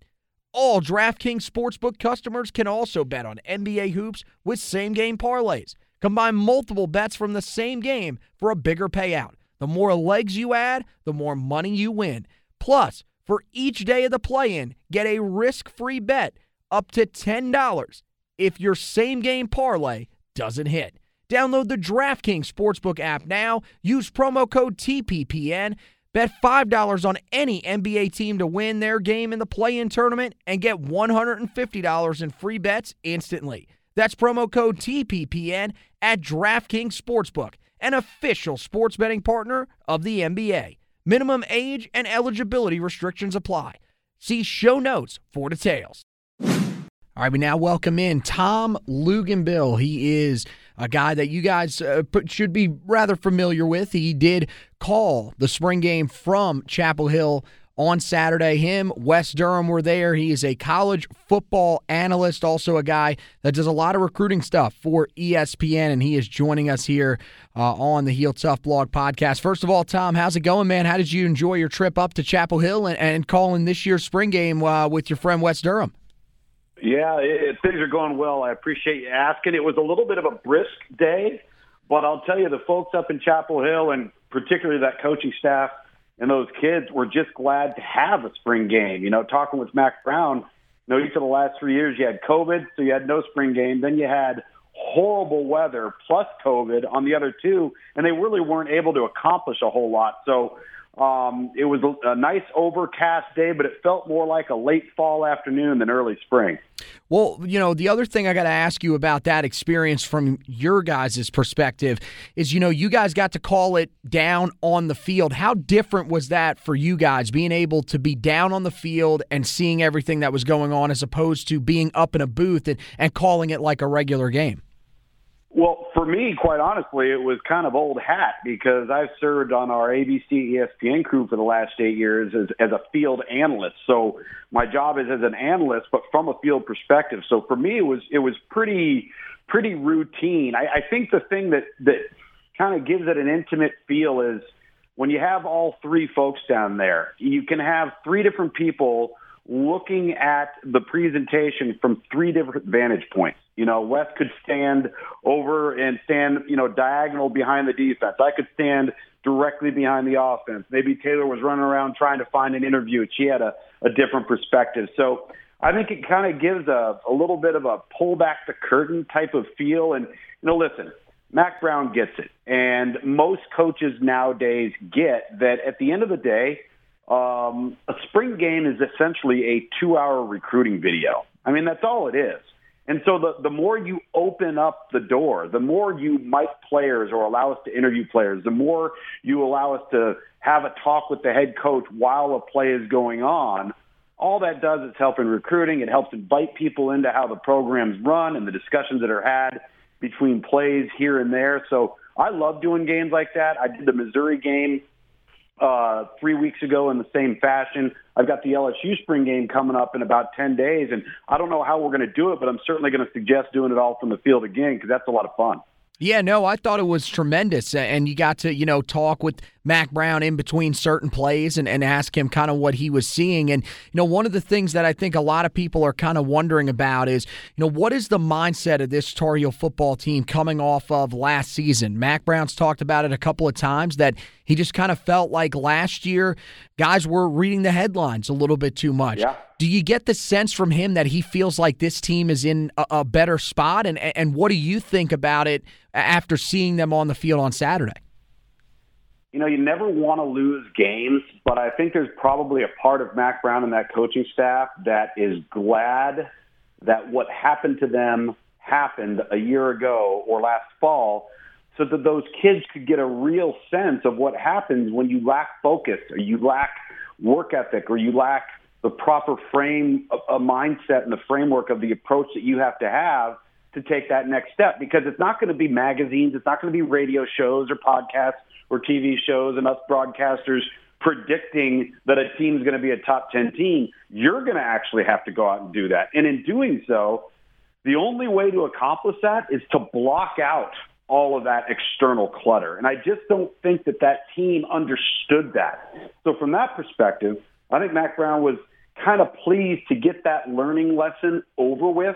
All DraftKings Sportsbook customers can also bet on N B A hoops with same-game parlays. Combine multiple bets from the same game for a bigger payout. The more legs you add, the more money you win. Plus, for each day of the play-in, get a risk-free bet up to ten dollars if your same-game parlay doesn't hit. Download the DraftKings Sportsbook app now. Use promo code T P P N. Bet five dollars on any N B A team to win their game in the play-in tournament and get one hundred fifty dollars in free bets instantly. That's promo code T P P N at DraftKings Sportsbook, an official sports betting partner of the N B A. Minimum age and eligibility restrictions apply. See show notes for details. All right, we now welcome in Tom Luginbill. He is a guy that you guys uh, should be rather familiar with. He did call the spring game from Chapel Hill on Saturday. Him, Wes Durham were there. He is a college football analyst, also a guy that does a lot of recruiting stuff for E S P N, and he is joining us here uh, on the Heel Tough Blog Podcast. First of all, Tom, how's it going, man? How did you enjoy your trip up to Chapel Hill and, and calling this year's spring game uh, with your friend Wes Durham? Yeah, it, it, things are going well. I appreciate you asking. It was a little bit of a brisk day, but I'll tell you, the folks up in Chapel Hill, and particularly that coaching staff, and those kids were just glad to have a spring game. You know, talking with Mac Brown, you know, each of the last three years you had COVID, so you had no spring game. Then you had horrible weather plus COVID on the other two, and they really weren't able to accomplish a whole lot. So um, it was a nice overcast day, but it felt more like a late fall afternoon than early spring. Well, you know, the other thing I got to ask you about that experience from your guys' perspective is, you know, you guys got to call it down on the field. How different was that for you guys, being able to be down on the field and seeing everything that was going on as opposed to being up in a booth and, and calling it like a regular game? Well, for me, quite honestly, it was kind of old hat because I've served on our A B C E S P N crew for the last eight years as, as a field analyst. So my job is as an analyst, but from a field perspective. So for me, it was it was pretty pretty routine. I, I think the thing that, that kind of gives it an intimate feel is when you have all three folks down there, you can have three different people looking at the presentation from three different vantage points. You know, Wes could stand over and stand, you know, diagonal behind the defense. I could stand directly behind the offense. Maybe Taylor was running around trying to find an interview. She had a, a different perspective. So I think it kind of gives a, a little bit of a pull back the curtain type of feel. And, you know, listen, Mac Brown gets it. And most coaches nowadays get that at the end of the day, Um, a spring game is essentially a two-hour recruiting video. I mean, that's all it is. And so the, the more you open up the door, the more you mic players or allow us to interview players, the more you allow us to have a talk with the head coach while a play is going on, all that does is help in recruiting. It helps invite people into how the programs run and the discussions that are had between plays here and there. So I love doing games like that. I did the Missouri game Uh, three weeks ago in the same fashion. I've got the L S U spring game coming up in about ten days, and I don't know how we're going to do it, but I'm certainly going to suggest doing it all from the field again because that's a lot of fun. Yeah, no, I thought it was tremendous, and you got to, you know, talk with Mac Brown in between certain plays and, and ask him kind of what he was seeing. And, you know, one of the things that I think a lot of people are kind of wondering about is, you know, what is the mindset of this Tar Heel football team coming off of last season? Mac Brown's talked about it a couple of times that he just kind of felt like last year guys were reading the headlines a little bit too much. Yeah. Do you get the sense from him that he feels like this team is in a, a better spot? And and what do you think about it after seeing them on the field on Saturday? you know, you never want to lose games, but I think there's probably a part of Mac Brown and that coaching staff that is glad that what happened to them happened a year ago or last fall, so that those kids could get a real sense of what happens when you lack focus or you lack work ethic or you lack the proper frame, a mindset and the framework of the approach that you have to have to take that next step. Because it's not going to be magazines, it's not going to be radio shows or podcasts or T V shows and us broadcasters predicting that a team's going to be a top ten team. You're going to actually have to go out and do that. And in doing so, the only way to accomplish that is to block out all of that external clutter. And I just don't think that that team understood that. So from that perspective, I think Mac Brown was kind of pleased to get that learning lesson over with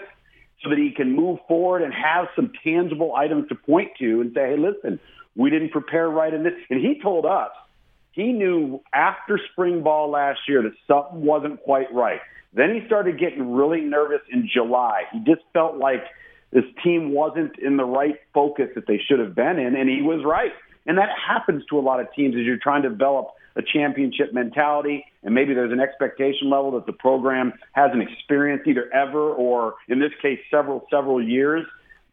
so that he can move forward and have some tangible items to point to and say, hey, listen, we didn't prepare right in this. And he told us he knew after spring ball last year that something wasn't quite right. Then he started getting really nervous in July. He just felt like this team wasn't in the right focus that they should have been in, and he was right. And that happens to a lot of teams as you're trying to develop a championship mentality, and maybe there's an expectation level that the program hasn't experienced either ever or, in this case, several, several years.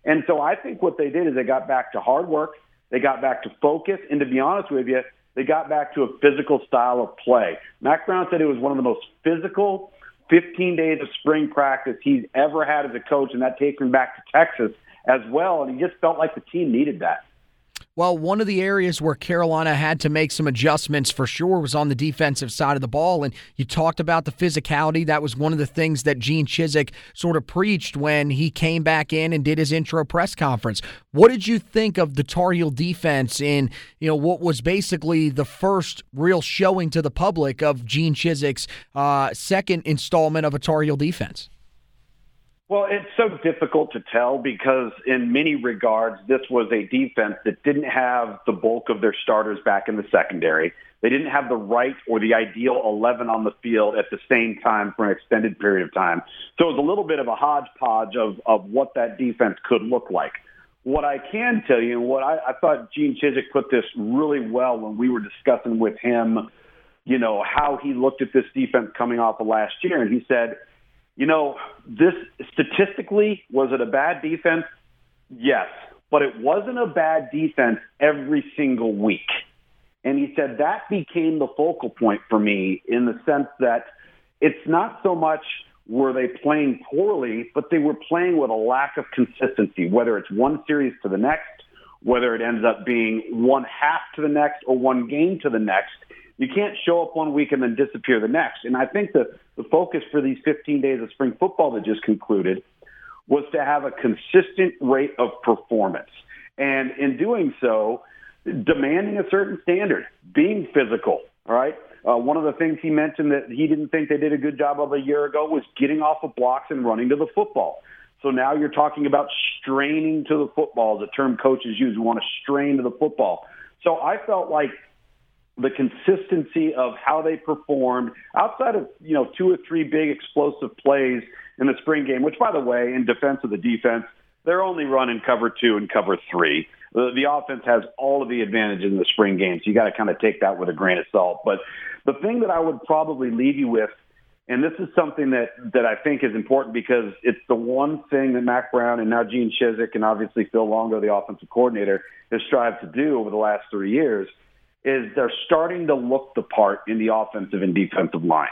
And so I think what they did is they got back to hard work, they got back to focus, and to be honest with you, they got back to a physical style of play. Mac Brown said it was one of the most physical fifteen days of spring practice he's ever had as a coach, and that takes him back to Texas as well, and he just felt like the team needed that. Well, one of the areas where Carolina had to make some adjustments for sure was on the defensive side of the ball, and you talked about the physicality. That was one of the things that Gene Chizik sort of preached when he came back in and did his intro press conference. What did you think of the Tar Heel defense in, you know, what was basically the first real showing to the public of Gene Chizik's uh, second installment of a Tar Heel defense? Well, it's so difficult to tell because in many regards, this was a defense that didn't have the bulk of their starters back in the secondary. They didn't have the right or the ideal eleven on the field at the same time for an extended period of time. So it was a little bit of a hodgepodge of, of what that defense could look like. What I can tell you, and what I, I thought Gene Chizik put this really well when we were discussing with him, you know, how he looked at this defense coming off of last year, and he said, you know, this statistically, was it a bad defense? Yes, but it wasn't a bad defense every single week. And he said that became the focal point for me in the sense that it's not so much were they playing poorly, but they were playing with a lack of consistency, whether it's one series to the next, whether it ends up being one half to the next or one game to the next. You can't show up one week and then disappear the next. And I think that the focus for these fifteen days of spring football that just concluded was to have a consistent rate of performance. And in doing so, demanding a certain standard, being physical, all right? Uh, one of the things he mentioned that he didn't think they did a good job of a year ago was getting off of blocks and running to the football. So now you're talking about straining to the football, the term coaches use. We want to strain to the football. So I felt like the consistency of how they performed outside of, you know, two or three big explosive plays in the spring game, which, by the way, in defense of the defense, they're only running cover two and cover three. The, the offense has all of the advantages in the spring game, so you got to kind of take that with a grain of salt. But the thing that I would probably leave you with, and this is something that, that I think is important because it's the one thing that Mac Brown and now Gene Chizik and obviously Phil Longo, the offensive coordinator, has strived to do over the last three years, is they're starting to look the part in the offensive and defensive line.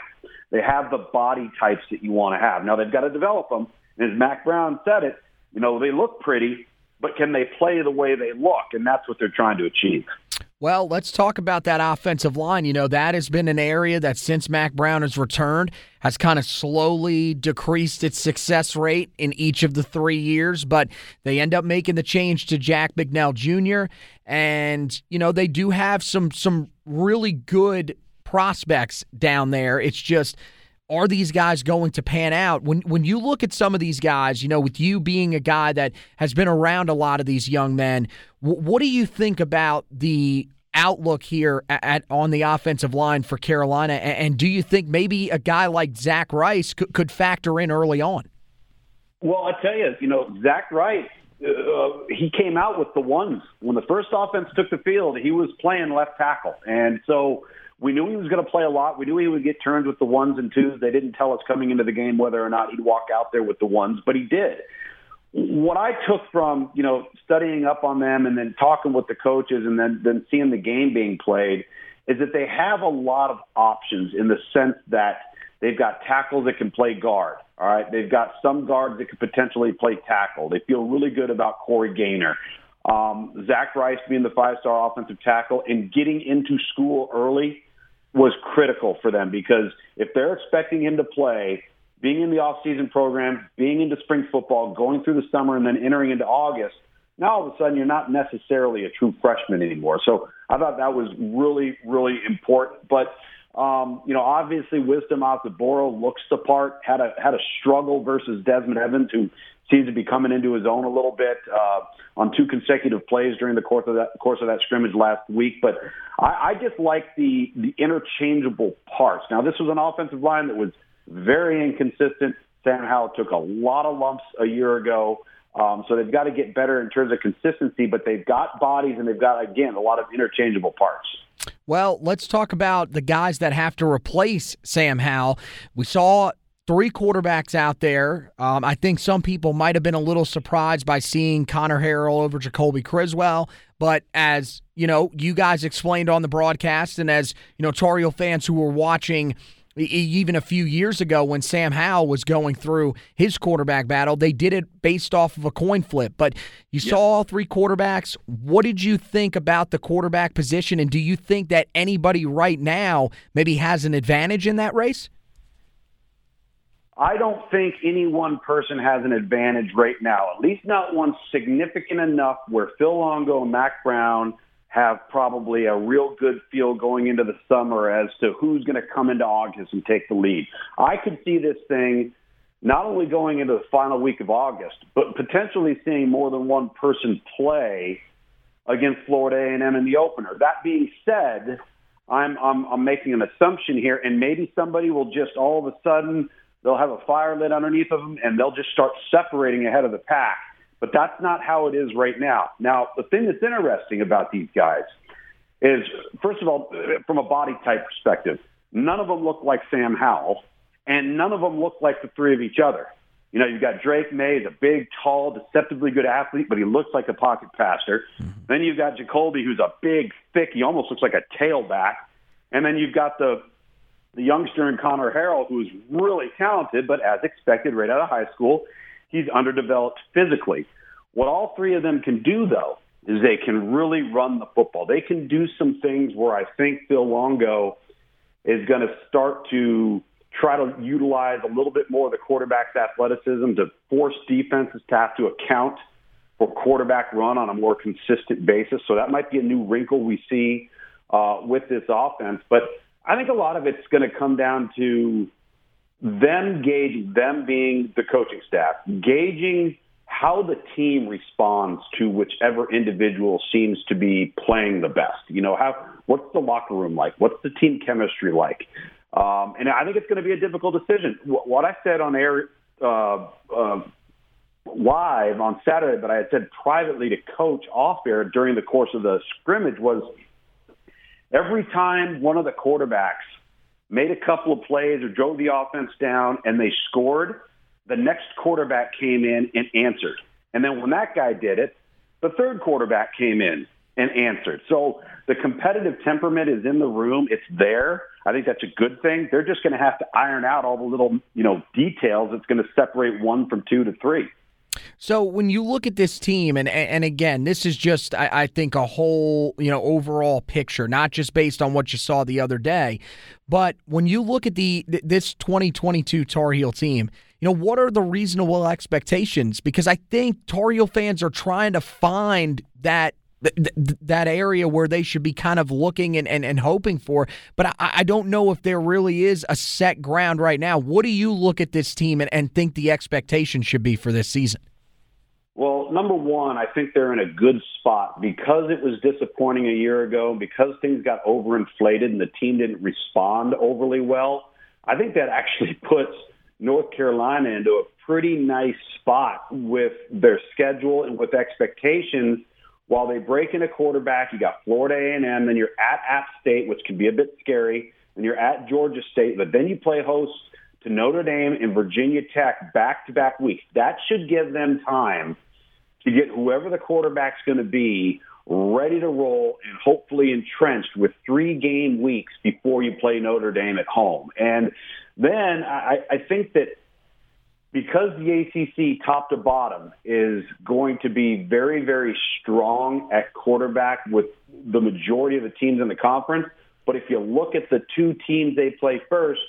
They have the body types that you want to have. Now, they've got to develop them. And as Mac Brown said it, you know, they look pretty, but can they play the way they look? And that's what they're trying to achieve. Well, let's talk about that offensive line. You know, that has been an area that since Mac Brown has returned has kind of slowly decreased its success rate in each of the three years, but they end up making the change to Jack McNeil Junior And, you know, they do have some some really good prospects down there. It's just, are these guys going to pan out? When when you look at some of these guys, you know, with you being a guy that has been around a lot of these young men, w- what do you think about the outlook here at, at on the offensive line for Carolina? And, and do you think maybe a guy like Zach Rice could, could factor in early on? Well, I tell you, you know, Zach Rice uh, he came out with the ones. When the first offense took the field, he was playing left tackle. And so we knew he was going to play a lot. We knew he would get turned with the ones and twos. They didn't tell us coming into the game whether or not he'd walk out there with the ones, but he did. What I took from, you know, studying up on them and then talking with the coaches and then, then seeing the game being played is that they have a lot of options in the sense that they've got tackles that can play guard. All right. They've got some guards that could potentially play tackle. They feel really good about Corey Gaynor. Um, Zach Rice being the five-star offensive tackle and getting into school early was critical for them because if they're expecting him to play, being in the off-season program, being into spring football, going through the summer, and then entering into August, now all of a sudden you're not necessarily a true freshman anymore. So I thought that was really, really important. But, um, you know, obviously Wisdom Osaburo looks the part, had a had a struggle versus Desmond Evans, who seems to be coming into his own a little bit uh, on two consecutive plays during the course of that, course of that scrimmage last week. But I, I just like the the interchangeable parts. Now, this was an offensive line that was very inconsistent. Sam Howell took a lot of lumps a year ago, um, so they've got to get better in terms of consistency, but they've got bodies and they've got, again, a lot of interchangeable parts. Well, let's talk about the guys that have to replace Sam Howell. We saw three quarterbacks out there. Um, I think some people might have been a little surprised by seeing Connor Harrell over Jacoby Criswell, but as you know, you guys explained on the broadcast and as you know, Tar Heel fans who were watching even a few years ago when Sam Howell was going through his quarterback battle, they did it based off of a coin flip. But you yeah. saw all three quarterbacks. What did you think about the quarterback position, and do you think that anybody right now maybe has an advantage in that race? I don't think any one person has an advantage right now, at least not one significant enough where Phil Longo and Mac Brown have probably a real good feel going into the summer as to who's going to come into August and take the lead. I could see this thing not only going into the final week of August, but potentially seeing more than one person play against Florida A and M in the opener. That being said, I'm, I'm, I'm making an assumption here, and maybe somebody will just all of a sudden, they'll have a fire lit underneath of them, and they'll just start separating ahead of the pack. But that's not how it is right now. Now, the thing that's interesting about these guys is, first of all, from a body type perspective, none of them look like Sam Howell, and none of them look like the three of each other. You know, you've got Drake May, he's a big, tall, deceptively good athlete, but he looks like a pocket passer. Mm-hmm. Then you've got Jacoby, who's a big, thick, he almost looks like a tailback. And then you've got the the youngster in Connor Harrell, who's really talented, but as expected right out of high school, he's underdeveloped physically. What all three of them can do, though, is they can really run the football. They can do some things where I think Phil Longo is going to start to try to utilize a little bit more of the quarterback's athleticism to force defenses to have to account for quarterback run on a more consistent basis. So that might be a new wrinkle we see uh, with this offense. But I think a lot of it's going to come down to them gauging, them being the coaching staff, gauging how the team responds to whichever individual seems to be playing the best. You know, how what's the locker room like? What's the team chemistry like? Um, and I think it's going to be a difficult decision. What, what I said on air uh, uh, live on Saturday, but I had said privately to coach off air during the course of the scrimmage was every time one of the quarterbacks made a couple of plays or drove the offense down, and they scored, the next quarterback came in and answered. And then when that guy did it, the third quarterback came in and answered. So the competitive temperament is in the room. It's there. I think that's a good thing. They're just going to have to iron out all the little, you know, details that's going to separate one from two to three. So when you look at this team, and and again, this is just, I, I think, a whole, you know, overall picture, not just based on what you saw the other day, but when you look at the this twenty twenty-two Tar Heel team, you know, what are the reasonable expectations? Because I think Tar Heel fans are trying to find that that area where they should be kind of looking and, and, and hoping for. But I, I don't know if there really is a set ground right now. What do you look at this team and, and think the expectation should be for this season? Well, number one, I think they're in a good spot because it was disappointing a year ago, because things got overinflated and the team didn't respond overly well. I think that actually puts North Carolina into a pretty nice spot with their schedule and with expectations while they break in a quarterback. You got Florida A and M, then you're at App State, which can be a bit scary, and you're at Georgia State, but then you play host to Notre Dame and Virginia Tech back-to-back weeks. That should give them time to get whoever the quarterback's going to be ready to roll and hopefully entrenched with three game weeks before you play Notre Dame at home. And then I, I think that because the A C C top to bottom is going to be very, very strong at quarterback with the majority of the teams in the conference, but if you look at the two teams they play first,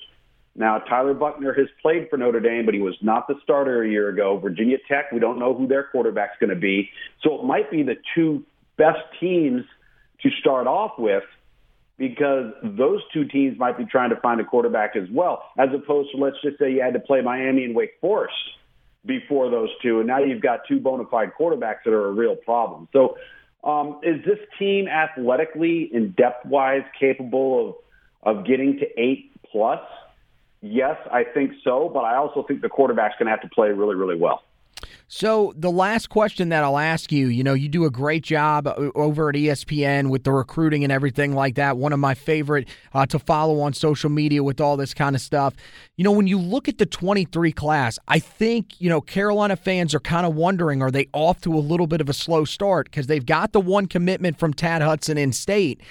now, Tyler Buckner has played for Notre Dame, but he was not the starter a year ago. Virginia Tech, we don't know who their quarterback's going to be. So it might be the two best teams to start off with because those two teams might be trying to find a quarterback as well, as opposed to, let's just say, you had to play Miami and Wake Forest before those two, and now you've got two bona fide quarterbacks that are a real problem. So um, is this team athletically and depth-wise capable of, of getting to eight-plus? Yes, I think so, but I also think the quarterback's going to have to play really, really well. So the last question that I'll ask you, you know, you do a great job over at E S P N with the recruiting and everything like that. One of my favorite uh, to follow on social media with all this kind of stuff. You know, when you look at the twenty-three class, I think, you know, Carolina fans are kind of wondering, are they off to a little bit of a slow start? Because they've got the one commitment from Tad Hudson in state.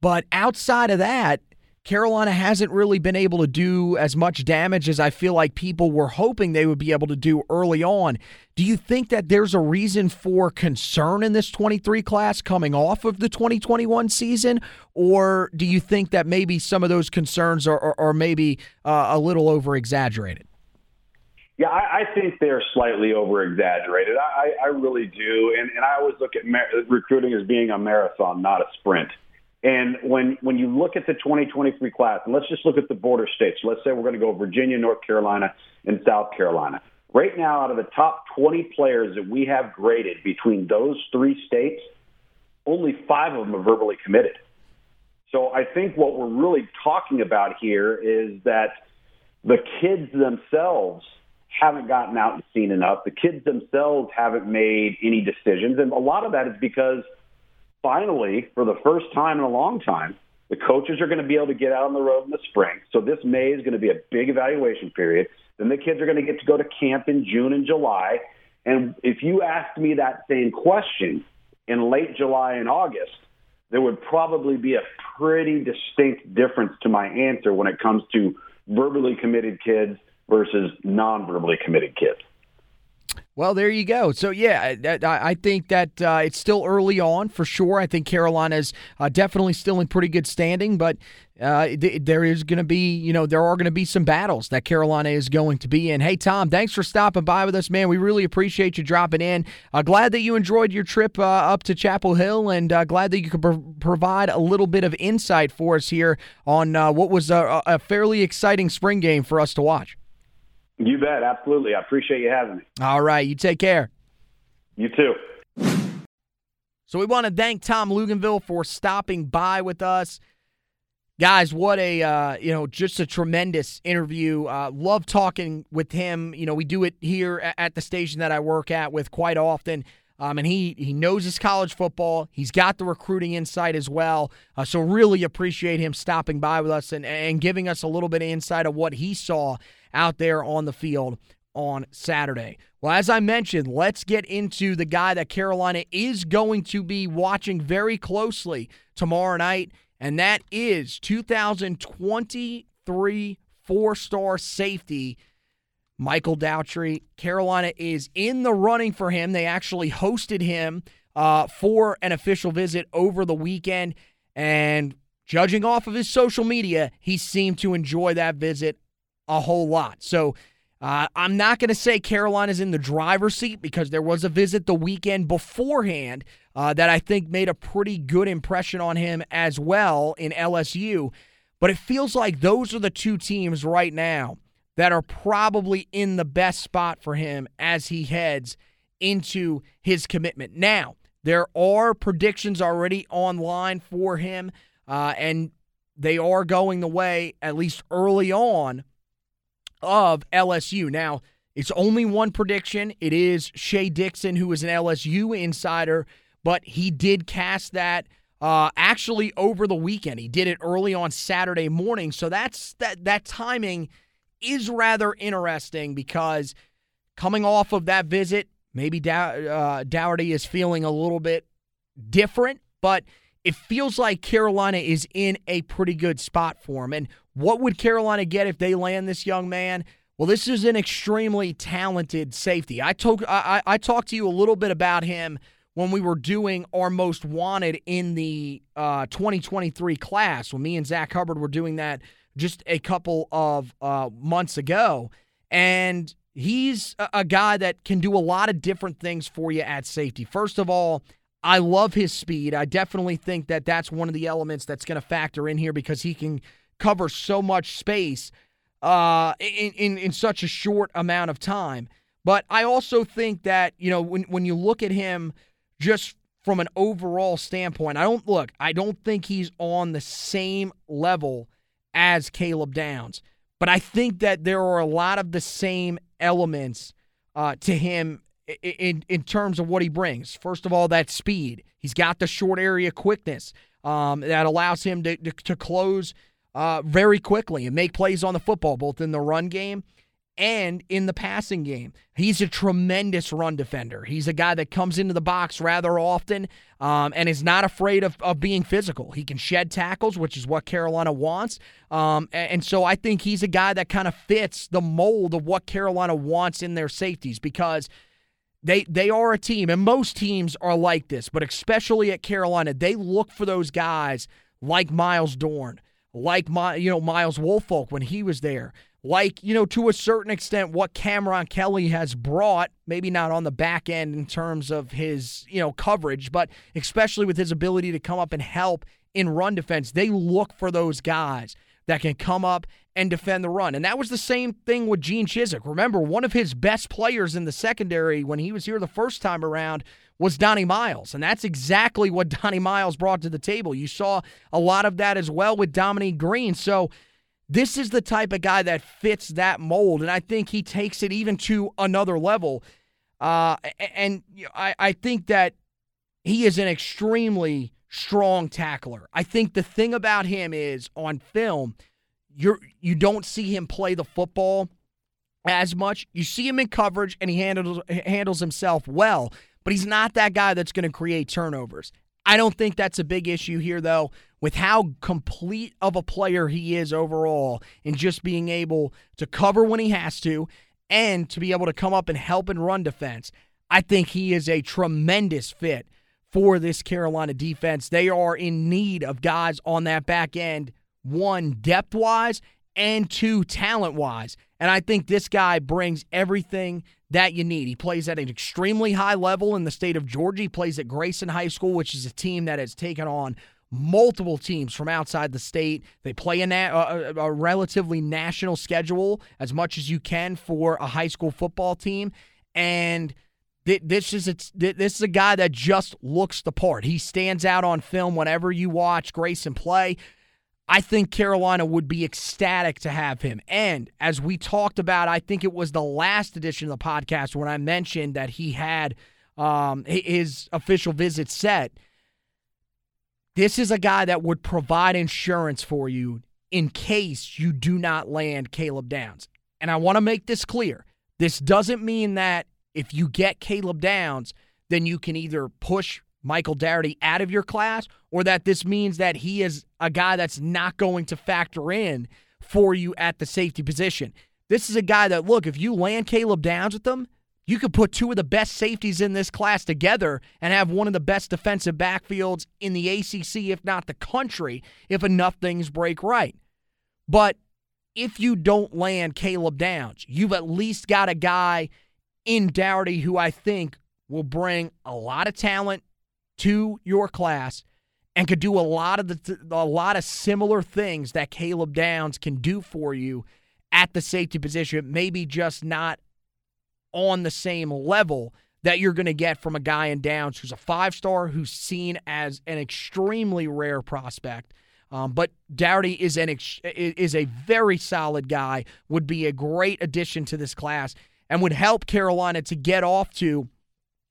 But outside of that, Carolina hasn't really been able to do as much damage as I feel like people were hoping they would be able to do early on. Do you think that there's a reason for concern in this twenty-three class coming off of the twenty twenty-one season, or do you think that maybe some of those concerns are, are, are maybe uh, a little over-exaggerated? Yeah, I, I think they're slightly over-exaggerated. I, I really do, and, and I always look at mar- recruiting as being a marathon, not a sprint. And when, when you look at the twenty twenty-three class, and let's just look at the border states. Let's say we're going to go Virginia, North Carolina, and South Carolina. Right now, out of the top twenty players that we have graded between those three states, only five of them are verbally committed. So I think what we're really talking about here is that the kids themselves haven't gotten out and seen enough. The kids themselves haven't made any decisions. And a lot of that is because finally, for the first time in a long time, the coaches are going to be able to get out on the road in the spring. So this May is going to be a big evaluation period. Then the kids are going to get to go to camp in June and July. And if you asked me that same question in late July and August, there would probably be a pretty distinct difference to my answer when it comes to verbally committed kids versus non-verbally committed kids. Well, there you go. So, yeah, I think that uh, it's still early on for sure. I think Carolina's uh, definitely still in pretty good standing, but uh, there is going to be, you know, there are going to be some battles that Carolina is going to be in. Hey, Tom, thanks for stopping by with us, man. We really appreciate you dropping in. Uh, glad that you enjoyed your trip uh, up to Chapel Hill, and uh, glad that you could pro- provide a little bit of insight for us here on uh, what was a, a fairly exciting spring game for us to watch. You bet. Absolutely. I appreciate you having me. All right. You take care. You too. So we want to thank Tom Luginbill for stopping by with us. Guys, what a, uh, you know, just a tremendous interview. Uh, love talking with him. You know, we do it here at the station that I work at with quite often. Um, and he he knows his college football. He's got the recruiting insight as well. Uh, so really appreciate him stopping by with us and, and giving us a little bit of insight of what he saw out there on the field on Saturday. Well, as I mentioned, let's get into the guy that Carolina is going to be watching very closely tomorrow night, and that is two thousand twenty-three four-star safety Michael Doughtry. Carolina is in the running for him. They actually hosted him uh, for an official visit over the weekend, and judging off of his social media, he seemed to enjoy that visit a whole lot. So uh, I'm not going to say Carolina's in the driver's seat because there was a visit the weekend beforehand uh, that I think made a pretty good impression on him as well in L S U, but it feels like those are the two teams right now that are probably in the best spot for him as he heads into his commitment. Now, there are predictions already online for him, uh, and they are going the way, at least early on, of L S U. Now, it's only one prediction. It is Shea Dixon, who is an L S U insider, but he did cast that uh, actually over the weekend. He did it early on Saturday morning, so that's that that timing is rather interesting because coming off of that visit, maybe Dow- uh, Dougherty is feeling a little bit different, but it feels like Carolina is in a pretty good spot for him. And what would Carolina get if they land this young man? Well, this is an extremely talented safety. I, talk, I, I talked to you a little bit about him when we were doing our most wanted in the uh, twenty twenty-three class, when me and Zach Hubbard were doing that just a couple of uh, months ago. And he's a, a guy that can do a lot of different things for you at safety. First of all, I love his speed. I definitely think that that's one of the elements that's going to factor in here because he can cover so much space Uh, in, in, in such a short amount of time. But I also think that, you know, when, when you look at him just from an overall standpoint, I don't look, I don't think he's on the same level as Caleb Downs. But I think that there are a lot of the same elements uh, to him in, in, in terms of what he brings. First of all, that speed. He's got the short area quickness um, that allows him to, to, to close Uh, very quickly and make plays on the football, both in the run game and in the passing game. He's a tremendous run defender. He's a guy that comes into the box rather often um, and is not afraid of, of being physical. He can shed tackles, which is what Carolina wants. Um, and, and so I think he's a guy that kind of fits the mold of what Carolina wants in their safeties because they they are a team, and most teams are like this, but especially at Carolina, they look for those guys like Miles Dorn, like my, you know, Miles Woolfolk when he was there, like, you know, to a certain extent what Cameron Kelly has brought, maybe not on the back end in terms of his, you know, coverage, but especially with his ability to come up and help in run defense. They look for those guys that can come up and defend the run. And that was the same thing with Gene Chizik. Remember, one of his best players in the secondary when he was here the first time around was Donnie Miles, and that's exactly what Donnie Miles brought to the table. You saw a lot of that as well with Dominique Green. So this is the type of guy that fits that mold, and I think he takes it even to another level. Uh, and I, I think that he is an extremely strong tackler. I think the thing about him is on film, you're, you don't see him play the football as much. You see him in coverage, and he handles, handles himself well. But he's not that guy that's going to create turnovers. I don't think that's a big issue here, though, with how complete of a player he is overall in just being able to cover when he has to and to be able to come up and help and run defense. I think he is a tremendous fit for this Carolina defense. They are in need of guys on that back end, one, depth-wise, and two, talent-wise. And I think this guy brings everything that you need. He plays at an extremely high level in the state of Georgia. He plays at Grayson High School, which is a team that has taken on multiple teams from outside the state. They play a, na- a, a relatively national schedule as much as you can for a high school football team. And th- this is a, th- this is a guy that just looks the part. He stands out on film whenever you watch Grayson play. I think Carolina would be ecstatic to have him. And as we talked about, I think it was the last edition of the podcast when I mentioned that he had um, his official visit set. This is a guy that would provide insurance for you in case you do not land Caleb Downs. And I want to make this clear. This doesn't mean that if you get Caleb Downs, then you can either push Michael Dougherty out of your class, or that this means that he is a guy that's not going to factor in for you at the safety position. This is a guy that, look, if you land Caleb Downs with him, you could put two of the best safeties in this class together and have one of the best defensive backfields in the A C C, if not the country, if enough things break right. But if you don't land Caleb Downs, you've at least got a guy in Dougherty who I think will bring a lot of talent to your class and could do a lot of the a lot of similar things that Caleb Downs can do for you at the safety position, maybe just not on the same level that you're going to get from a guy in Downs who's a five-star, who's seen as an extremely rare prospect Um, but Dougherty is an ex- is a very solid guy, would be a great addition to this class, and would help Carolina to get off to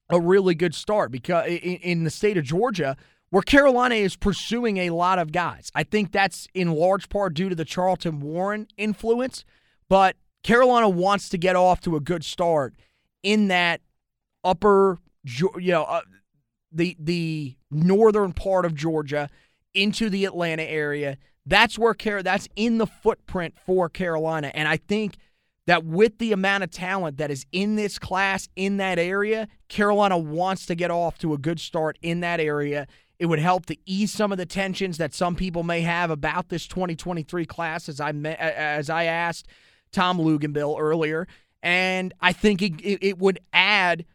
a really good start because in the state of Georgia, where Carolina is pursuing a lot of guys. I think that's in large part due to the Charlton Warren influence, but Carolina wants to get off to a good start in that upper, you know, uh, the the northern part of Georgia into the Atlanta area. That's where Car- that's in the footprint for Carolina, and I think that with the amount of talent that is in this class in that area, Carolina wants to get off to a good start in that area. It would help to ease some of the tensions that some people may have about this twenty twenty-three class, as I me- as I asked Tom Luginbill earlier, and I think it, it would add,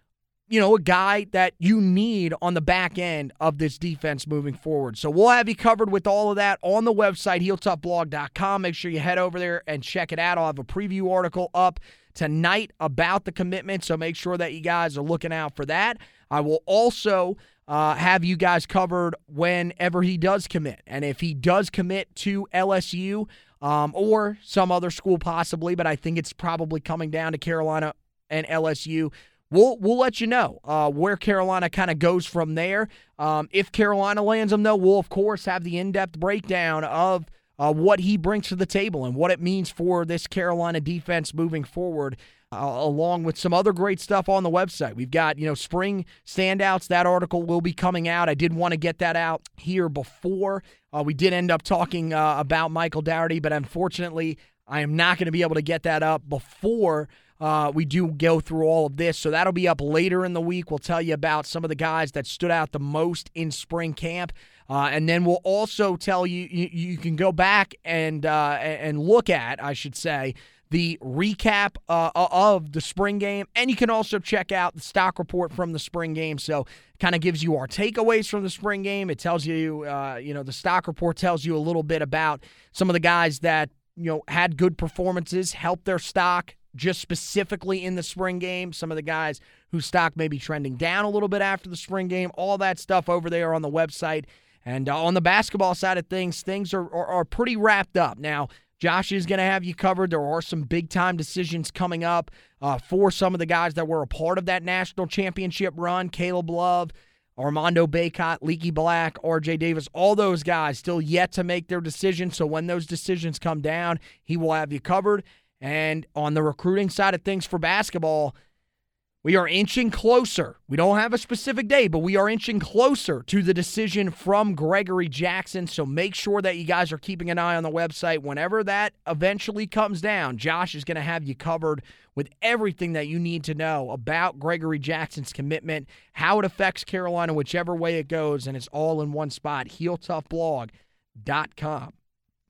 you know, a guy that you need on the back end of this defense moving forward. So we'll have you covered with all of that on the website, heel tough blog dot com. Make sure you head over there and check it out. I'll have a preview article up tonight about the commitment, so make sure that you guys are looking out for that. I will also uh, have you guys covered whenever he does commit. And if he does commit to L S U um, or some other school possibly, but I think it's probably coming down to Carolina and L S U, We'll we'll let you know uh, where Carolina kind of goes from there. Um, if Carolina lands him, though, we'll, of course, have the in-depth breakdown of uh, what he brings to the table and what it means for this Carolina defense moving forward, uh, along with some other great stuff on the website. We've got, you know, spring standouts. That article will be coming out. I did want to get that out here before. Uh, we did end up talking uh, about Michael Dougherty, but unfortunately, I am not going to be able to get that up before Uh, we do go through all of this, so that'll be up later in the week. We'll tell you about some of the guys that stood out the most in spring camp, uh, and then we'll also tell you, you, you can go back and uh, and look at, I should say, the recap uh, of the spring game, and you can also check out the stock report from the spring game. So it kind of gives you our takeaways from the spring game. It tells you, uh, you know, the stock report tells you a little bit about some of the guys that, you know, had good performances, helped their stock, just specifically in the spring game, some of the guys whose stock may be trending down a little bit after the spring game, all that stuff over there on the website. And uh, on the basketball side of things, things are, are, are pretty wrapped up. Now, Josh is going to have you covered. There are some big-time decisions coming up uh, for some of the guys that were a part of that national championship run. Caleb Love, Armando Bacot, Leaky Black, R J Davis, all those guys still yet to make their decision. So when those decisions come down, he will have you covered. And on the recruiting side of things for basketball, we are inching closer. We don't have a specific day, but we are inching closer to the decision from Gregory Jackson. So make sure that you guys are keeping an eye on the website. Whenever that eventually comes down, Josh is going to have you covered with everything that you need to know about Gregory Jackson's commitment, how it affects Carolina, whichever way it goes, and it's all in one spot, heel tough blog dot com.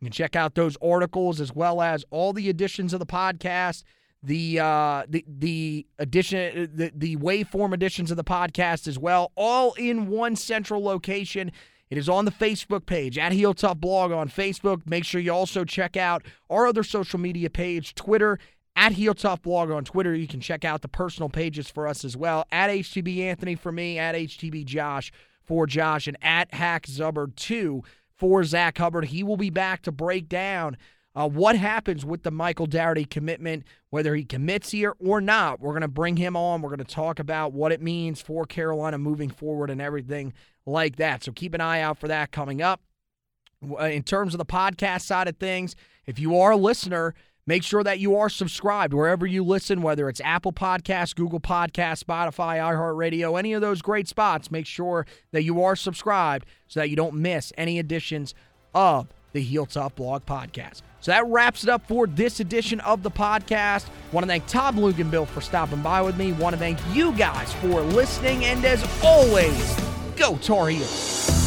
You can check out those articles as well as all the editions of the podcast, the uh, the the edition, the the waveform editions of the podcast as well, all in one central location. It is on the Facebook page at Heel Tough Blog on Facebook. Make sure you also check out our other social media page, Twitter at Heel Tough Blog on Twitter. You can check out the personal pages for us as well at H T B Anthony for me, at H T B Josh for Josh, and at Hack Zubbard two. For Zach Hubbard, he will be back to break down uh, what happens with the Michael Dougherty commitment, whether he commits here or not. We're going to bring him on. We're going to talk about what it means for Carolina moving forward and everything like that. So keep an eye out for that coming up. In terms of the podcast side of things, if you are a listener, make sure that you are subscribed wherever you listen, whether it's Apple Podcasts, Google Podcasts, Spotify, iHeartRadio, any of those great spots. Make sure that you are subscribed so that you don't miss any editions of the Heel Tough Blog Podcast. So that wraps it up for this edition of the podcast. Want to thank Tom Luginbill for stopping by with me. Want to thank you guys for listening. And as always, go Tar Heels.